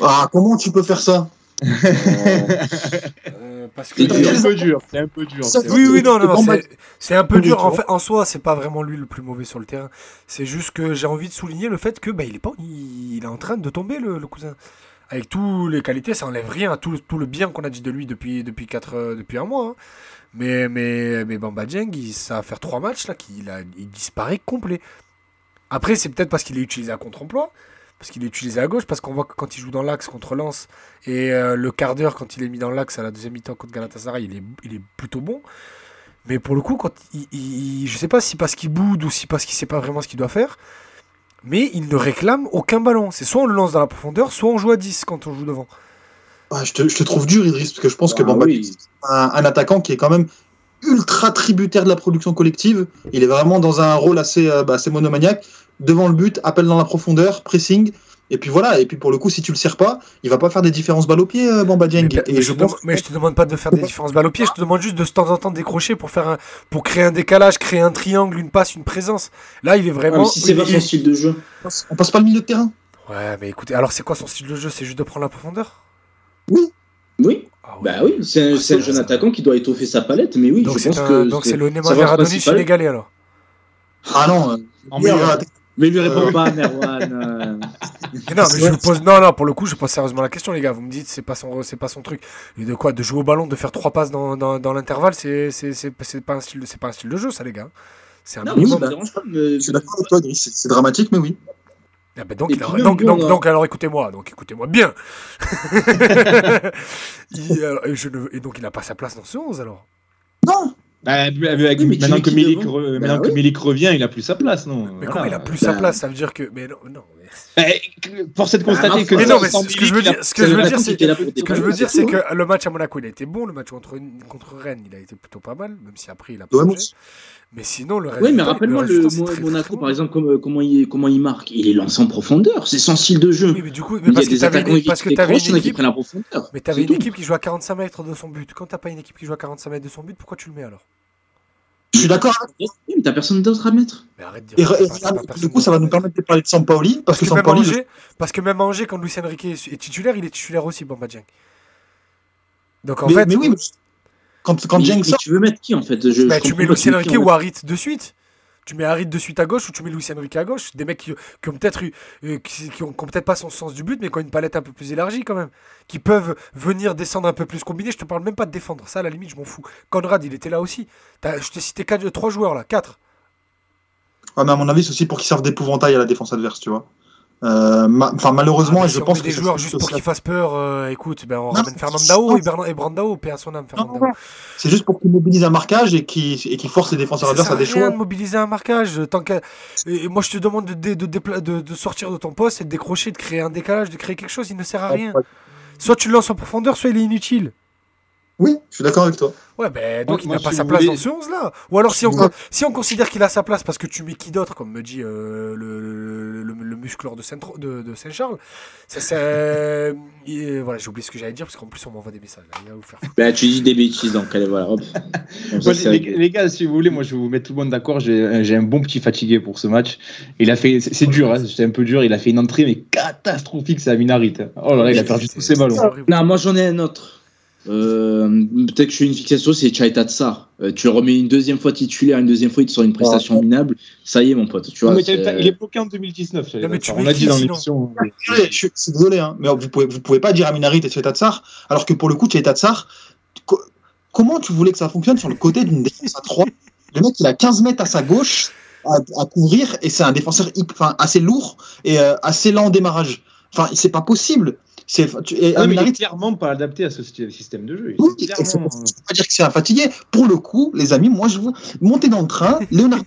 Ah, comment tu peux faire ça? euh, parce que c'est, c'est, un peu dur, c'est un peu dur. C'est oui, oui, non, non, c'est, c'est un peu dur. En fait, en soi, c'est pas vraiment lui le plus mauvais sur le terrain. C'est juste que j'ai envie de souligner le fait que bah, il est pas, il, il est en train de tomber le, le cousin. avec toutes les qualités, ça n'enlève rien à tout, tout le bien qu'on a dit de lui depuis, depuis, quatre, depuis un mois. Hein. Mais, mais, mais Bamba Dieng, il, ça va faire trois matchs, là, qu'il a, il disparaît complet. Après, c'est peut-être parce qu'il est utilisé à contre-emploi, parce qu'il est utilisé à gauche, parce qu'on voit que quand il joue dans l'axe contre Lens, et euh, le quart d'heure quand il est mis dans l'axe à la deuxième mi-temps contre Galatasaray, il est, il est plutôt bon. Mais pour le coup, quand il, il, je ne sais pas si parce qu'il boude ou si parce qu'il ne sait pas vraiment ce qu'il doit faire, mais il ne réclame aucun ballon. C'est soit on le lance dans la profondeur, soit on joue à dix quand on joue devant. Ah, je, te, je te trouve dur, Idriss, parce que je pense ah, que Bamba, oui. c'est un, un attaquant qui est quand même ultra tributaire de la production collective. Il est vraiment dans un rôle assez, euh, bah, assez monomaniaque. Devant le but, appel dans la profondeur, pressing... Et puis voilà, et puis pour le coup, si tu le sers pas, il va pas faire des différences balles au pied, euh, Bamba Dieng. Mais, et je pense... mais je te demande pas de faire des différences balles au pied, je te demande juste de, de temps en temps décrocher pour faire un, pour créer un décalage, créer un triangle, une passe, une présence. Là, il est vraiment. Ah, si c'est il... pas son style de jeu. On passe pas le milieu de terrain. Ouais, mais écoutez, alors c'est quoi son style de jeu? C'est juste de prendre la profondeur? Oui. Oui. Ah, oui. Bah oui, c'est un, c'est un jeune attaquant qui doit étoffer sa palette, mais oui, donc je pense un, que. Donc c'est, c'est le Neymar Veradoni sénégalais alors. Ah non. Euh, mais lui répond pas, Merwan. Mais non, mais je vous pose... non, non, pour le coup, je pose sérieusement la question, les gars. Vous me dites, c'est pas son, c'est pas son truc. Et de quoi, de jouer au ballon, de faire trois passes dans, dans, dans l'intervalle, c'est, c'est, c'est, c'est pas un style, c'est pas un style de jeu, ça, les gars. C'est un. Non, minimum. Ça me dérange pas, mais... Je suis d'accord avec toi, Idriss. C'est, c'est dramatique, mais oui. Ah ben donc, alors, donc, bon, donc, hein. donc, alors écoutez-moi, donc écoutez-moi bien. il, alors, et, je ne... et donc, il n'a pas sa place dans ce onze, alors. Non. Bah, avec, oui, maintenant que Milik re, bah, oui. revient, il a plus sa place, non? Mais voilà. Comment il a plus bah, sa place? Ça veut dire que. Mais non, non. Mais... Force est de constater bah, que. Mais non, mais ce que je veux dire, ce que je veux dire, c'est que je veux dire, c'est que le match à Monaco, il a été bon. Le match contre, contre Rennes, il a été plutôt pas mal, même si après il a plongé. Mais sinon, le résultat. Oui, mais rappelle-moi le, le Monaco, très, très par exemple, comme, comment il comment il marque. Il est lancé en profondeur. C'est son style de jeu. Oui, mais du coup, mais parce que t'avais une équipe qui prend la profondeur. Mais t'avais une équipe qui joue à quarante-cinq mètres de son but. Quand t'as pas une équipe qui joue à quarante-cinq mètres de son but, pourquoi tu le mets alors? Je suis d'accord. Mais t'as personne d'autre à mettre. Mais arrête de dire. Et, ça, et, ça, du coup, ça va nous permettre de parler de Sampaoli, parce, parce que, que Sampaoli, Angers, parce que même à Angers, quand Lucien Riquet est titulaire, il est titulaire aussi, Bamba Dieng. Donc en mais, fait, mais oui, mais... quand quand Dieng sort, tu veux mettre qui en fait? Je, bah, je tu mets Lucien Riquet ou Harit de suite. Tu mets Harit de suite à gauche ou tu mets Lucien Riquet à gauche. Des mecs qui, qui ont peut-être eu, qui, qui ont, qui ont peut-être pas son sens du but, mais qui ont une palette un peu plus élargie quand même, qui peuvent venir descendre un peu plus combiné. Je te parle même pas de défendre, ça à la limite je m'en fous. Konrad, il était là aussi. T'as, je t'ai cité quatre, trois joueurs là, quatre. Ouais, mais à mon avis c'est aussi pour qu'ils servent d'épouvantail à la défense adverse, tu vois. Enfin euh, ma, malheureusement, ah, et je pense que des joueurs juste pour qu'ils fassent peur. Euh, écoute, ben on non, ramène Fernandao et, Bernard, et Brandao, paix à son âme. Fernandao. Non, non. C'est juste pour qu'ils mobilisent un marquage et qu'ils et qu'ils forcent les défenseurs adverses à des choix. De mobiliser un marquage. Tant qu'à... et moi je te demande de, de, de, de, de sortir de ton poste et de décrocher, de créer un décalage, de créer quelque chose. Il ne sert à rien. Soit tu le lances en profondeur, soit il est inutile. Oui, je suis d'accord avec toi. Ouais, ben donc, donc il n'a pas si sa place voulez... dans ce onze là. Ou alors si on, ouais. si on considère qu'il a sa place parce que tu mets qui d'autre, comme me dit euh, le, le, le, le musclor de, de, de Saint-Charles, ça, ça, et, voilà, j'ai oublié ce que j'allais dire parce qu'en plus on m'envoie des messages. Là, il va vous faire... bah, tu dis des bêtises donc allez voilà. Hop. Bon, ça, les, les gars, si vous voulez, moi je vais vous mettre tout le monde d'accord. J'ai, j'ai un bon petit fatigué pour ce match. Il a fait, c'est, c'est dur, hein, c'était un peu dur. Il a fait une entrée mais catastrophique, c'est Amine Harit. Oh là là, il a perdu tous ses ballons. Non, moi j'en ai un autre. Euh, peut-être que je suis une fixation, c'est Tchaï Tatsar. Euh, tu remets une deuxième fois titulaire, une deuxième fois il te sort une prestation minable. Ça y est, mon pote. Tu vois, mais il est bloqué en deux mille dix-neuf. Non, mais tu on l'a dit dans l'émission. Je suis désolé, hein, mais vous pouvez, vous pouvez pas dire Amine Harit et Tchaï Tatsar, alors que pour le coup, Tchaï Tatsar, co- comment tu voulais que ça fonctionne sur le côté d'une défense à trois? Le mec, il a quinze mètres à sa gauche à, à couvrir, et c'est un défenseur enfin, assez lourd et euh, assez lent en démarrage. Enfin, c'est pas possible. C'est tu, et non, mais il est clairement pas adapté à ce système de jeu. Oui, c'est clairement... c'est, c'est pas dire que c'est un fatigué. Pour le coup, les amis, moi je veux monter dans le train. Léonard.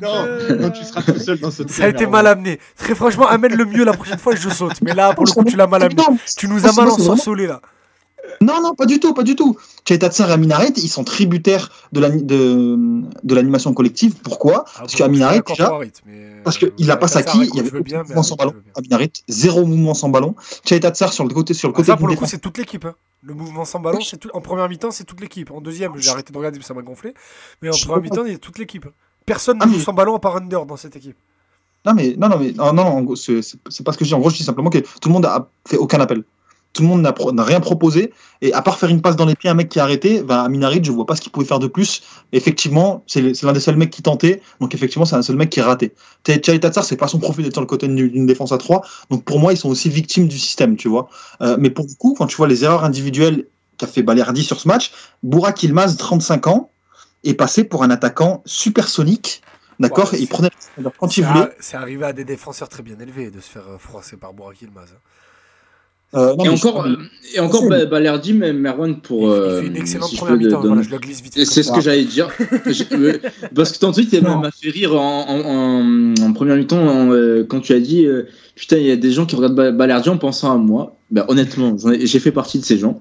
non, non, tu seras tout seul dans ce train. Ça a été mal amené. Très franchement, amène le mieux la prochaine fois et je saute. Mais là, pour le coup, tu l'as mal amené. Non, tu nous as mal ensorcelé là. Non, non, pas du tout, pas du tout. Tchaï Tatsar et Amine Harit, ils sont tributaires de, l'ani- de, de l'animation collective. Pourquoi? ah, Parce bon, qu'Amine Harit, déjà, Harit, parce qu'il a pas sa qui, il y avait aucun bien, mouvement sans ballon. Amine Harit, zéro mouvement sans ballon. Tchaï Tatsar sur le côté, sur le ah, côté. Ça, pour le défense. Coup, c'est toute l'équipe. Hein. Le mouvement sans ballon, c'est tout... en première mi-temps, c'est toute l'équipe. En deuxième, j'ai arrêté de regarder, ça m'a gonflé. Mais en je première mi-temps, il y a toute l'équipe. Personne ah, ne joue mais... sans ballon à part Under dans cette équipe. Non, mais non, non, mais, non, non, non c'est, c'est pas ce que je dis. En gros, je dis simplement que tout le monde a fait aucun appel. Tout le monde n'a, pro- n'a rien proposé. Et à part faire une passe dans les pieds, un mec qui a arrêté, ben, Amine Harit, je ne vois pas ce qu'il pouvait faire de plus. Effectivement, c'est, c'est l'un des seuls mecs qui tentait. Donc, effectivement, c'est un seul mec qui a raté. Tchaï Tatsar, ce n'est pas son profil d'être sur le côté d'une, d'une défense à trois. Donc, pour moi, ils sont aussi victimes du système, tu vois. Euh, mais pour le coup, quand tu vois les erreurs individuelles qu'a fait Balerdi sur ce match, Burak Yılmaz, trente-cinq ans, est passé pour un attaquant supersonique. D'accord, ouais, il prenait la quand c'est il voulait. À, c'est arrivé à des défenseurs très bien élevés de se faire froisser par Burak Yılmaz. Euh, et, encore, je... et encore, et encore, Balerdi, Merwan pour. Il, il fait une excellente si première mi-temps. Voilà, je le glisse vite. C'est, c'est ce que j'allais dire. Parce que tantôt, il m'a fait rire en, en, en, en première mi-temps en, euh, quand tu as dit euh, putain, il y a des gens qui regardent Balerdi en pensant à moi. Ben, honnêtement, j'en ai, j'ai fait partie de ces gens.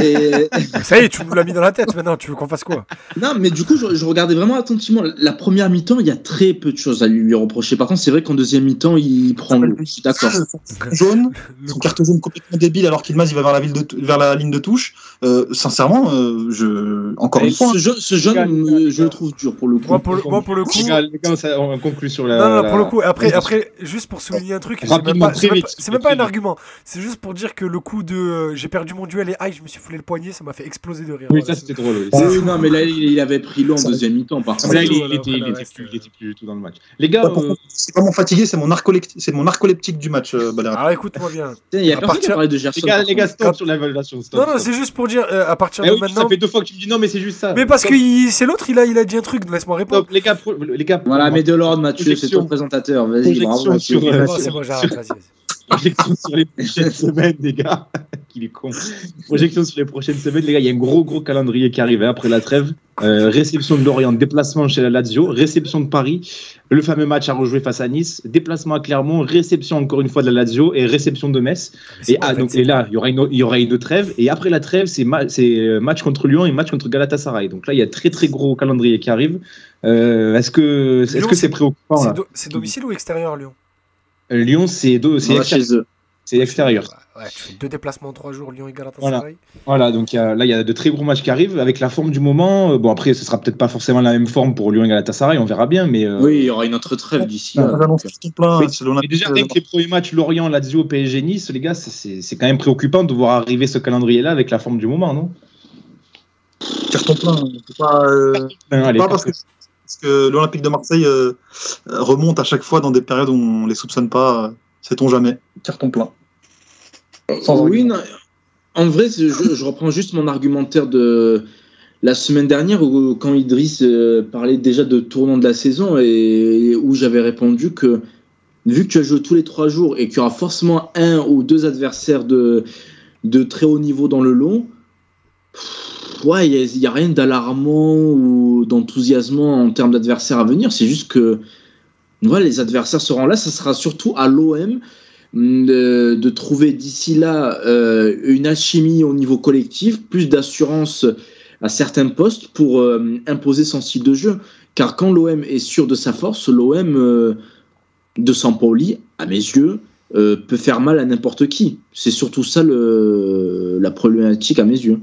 Et... Ça y est, tu nous l'as mis dans la tête maintenant, tu veux qu'on fasse quoi ? Non, mais du coup, je, je regardais vraiment attentivement. La première mi-temps, il y a très peu de choses à lui reprocher. Par contre, c'est vrai qu'en deuxième mi-temps, il prend le... Je suis d'accord. Jaune, son carton jaune complètement débile alors qu'Ilmaz il va vers la, ville de t- vers la ligne de touche. Euh, sincèrement, euh, je... encore une fois... Ce, ce jaune, je le trouve dur pour le coup. Moi, pour le, moi, pour le coup... On conclut sur la... Non, non, la... pour le coup, après, après juste pour souligner un truc, c'est même pas, c'est même pas, c'est même pas un argument, c'est juste pour dire dire que le coup de euh, j'ai perdu mon duel et aïe, je me suis foulé le poignet, ça m'a fait exploser de rire. Oui, voilà, ça c'était drôle. Oui, oui, non, mais là il avait pris l'an en deuxième mi-temps par contre. Là, il, il était, il était, plus, il était plus du tout dans le match. Les gars, ouais, euh... c'est pas mon fatigué, c'est mon narcoleptique, c'est mon narcoleptique du match. Euh, Balerdi. Ah, écoute-moi bien. Il y a personne qui a parlé de Gerson. Les gars, les gars, stop sur l'évaluation. Non, non, c'est juste pour dire euh, à partir de maintenant. Ça fait deux fois que tu me dis non, mais c'est juste ça. Mais parce que c'est l'autre, il a, il a dit un truc. Laisse-moi répondre. Les gars, les gars. Voilà, mets de l'ordre, Mathieu, c'est ton présentateur. Vas-y, bravo. C'est bon, j'arrête. Vas-y. Projection sur les prochaines semaines, les gars. Qu'il est con. Projection sur les prochaines semaines, les gars. Il y a un gros, gros calendrier qui arrive après la trêve. Euh, réception de Lorient, déplacement chez la Lazio, réception de Paris, le fameux match à rejouer face à Nice, déplacement à Clermont, réception encore une fois de la Lazio et réception de Metz. Et, ah, donc, et là, il y aura une, il y aura une trêve. Et après la trêve, c'est, ma- c'est match contre Lyon et match contre Galatasaray. Donc là, il y a très, très gros calendrier qui arrive. Euh, est-ce que, est-ce Lyon, que c'est, c'est préoccupant c'est, do- c'est domicile ou extérieur, Lyon ? Lyon, c'est, deux, c'est, ouais, extérieur. c'est extérieur. Ouais, tu fais deux déplacements en trois jours, Lyon et Galatasaray. Voilà, voilà donc y a, là, il y a de très gros matchs qui arrivent avec la forme du moment. Bon, après, ce sera peut-être pas forcément la même forme pour Lyon et Galatasaray, on verra bien. Mais, euh... oui, il y aura une autre trêve d'ici. Ouais, là, plein, oui, déjà, avec les premiers matchs Lorient, Lazio, P S G, Nice, les gars, c'est, c'est, c'est quand même préoccupant de voir arriver ce calendrier-là avec la forme du moment, non ? Carton plein. C'est pas, euh... non, allez, pas parce que... Parce que l'Olympique de Marseille euh, remonte à chaque fois dans des périodes où on ne les soupçonne pas. Euh, sait-on jamais. Carton plein. Sans oui, non, en vrai, je, je reprends juste mon argumentaire de la semaine dernière où, quand Idriss euh, parlait déjà de tournant de la saison et, et où j'avais répondu que vu que tu as joué tous les trois jours et qu'il y aura forcément un ou deux adversaires de, de très haut niveau dans le long... Pff, ouais, il n'y a, a rien d'alarmant ou d'enthousiasmant en termes d'adversaires à venir. C'est juste que ouais, les adversaires seront là. Ça sera surtout à l'O M de, de trouver d'ici là euh, une alchimie au niveau collectif, plus d'assurance à certains postes pour euh, imposer son style de jeu. Car quand l'O M est sûr de sa force, l'O M euh, de Sampaoli, à mes yeux, euh, peut faire mal à n'importe qui. C'est surtout ça le, la problématique à mes yeux.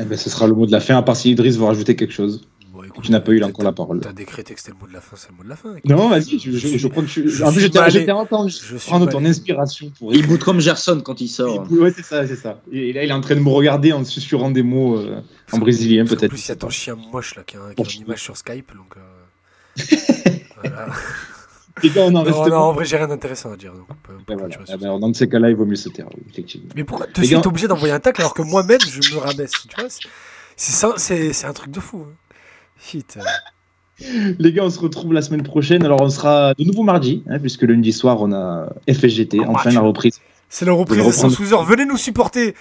Eh ben, ce sera le mot de la fin, à part si Idriss veut rajouter quelque chose. Bon, écoute, tu n'as pas eu là encore la parole. T'as décrété que c'était le mot de la fin, c'est le mot de la fin. Écoute. Non, vas-y, je, je, je crois que tu. Je en plus, j'étais en train de ton inspiration. Pour... Il boute comme Gerson quand il sort. Il... Ouais, c'est ça, c'est ça. Et là, il est en train de me regarder en susurrant des mots euh, en brésilien, peut-être. En plus, il y a ton chien moche là, qui a, qui a une image sur Skype. Donc, euh... voilà. Les gars, on en, non, non, en vrai, j'ai rien d'intéressant à dire. Donc on peut, on peut voilà. ah ben, dans ces cas-là, il vaut mieux se taire. Effectivement. Mais pourquoi tu es obligé d'envoyer un tacle alors que moi-même, je me rabaisse, tu vois, c'est, c'est, ça, c'est, c'est un truc de fou. Hein. Shit. Les gars, on se retrouve la semaine prochaine. Alors, on sera de nouveau mardi, hein, puisque lundi soir, on a F S G T. Oh, enfin, la reprise. C'est la reprise de cent sous-heures. Venez nous supporter.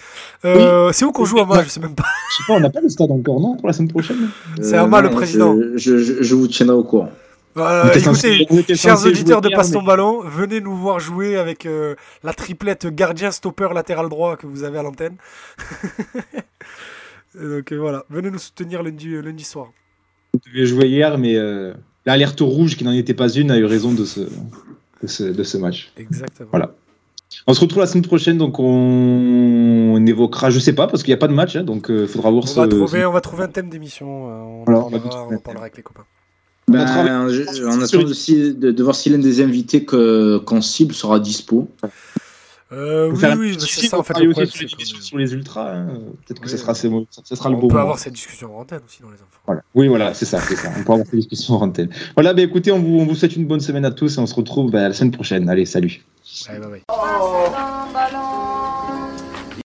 Euh, oui. C'est où qu'on joue à moi ? Je sais même pas. Je sais pas, on n'a pas le stade encore, non ? Pour la semaine prochaine. C'est euh, à moi, le président. Je, je, je vous tiendrai au courant. Euh, écoutez, chers auditeurs de Passe ton ballon, venez nous voir jouer avec euh, la triplette gardien, stopper, latéral droit que vous avez à l'antenne. Donc euh, voilà, venez nous soutenir lundi, euh, lundi soir. Vous deviez jouer hier, mais euh, l'alerte rouge qui n'en était pas une a eu raison de ce, de ce, de ce match. Exactement. Voilà. On se retrouve la semaine prochaine, donc on, on évoquera, je sais pas, parce qu'il n'y a pas de match, hein, donc il euh, faudra voir on ce... Va trouver, ce... On va trouver un thème d'émission, euh, on, voilà, on, verra, on parlera avec les copains. Ben, on attend aussi de, de voir si l'un des invités que, qu'on cible sera dispo. Euh, oui, oui, c'est ça. On en fait, aussi sur les divisions, sur les ultras, hein. Peut-être que oui, ce sera, ouais. ce sera le beau. On peut moment. avoir cette discussion en antenne aussi dans les infos. Voilà. Oui, voilà, c'est ça, c'est ça. On peut avoir cette discussion en antenne. Voilà, bah, écoutez, on vous, on vous souhaite une bonne semaine à tous et on se retrouve bah, la semaine prochaine. Allez, salut. Allez, bye bye. Oh.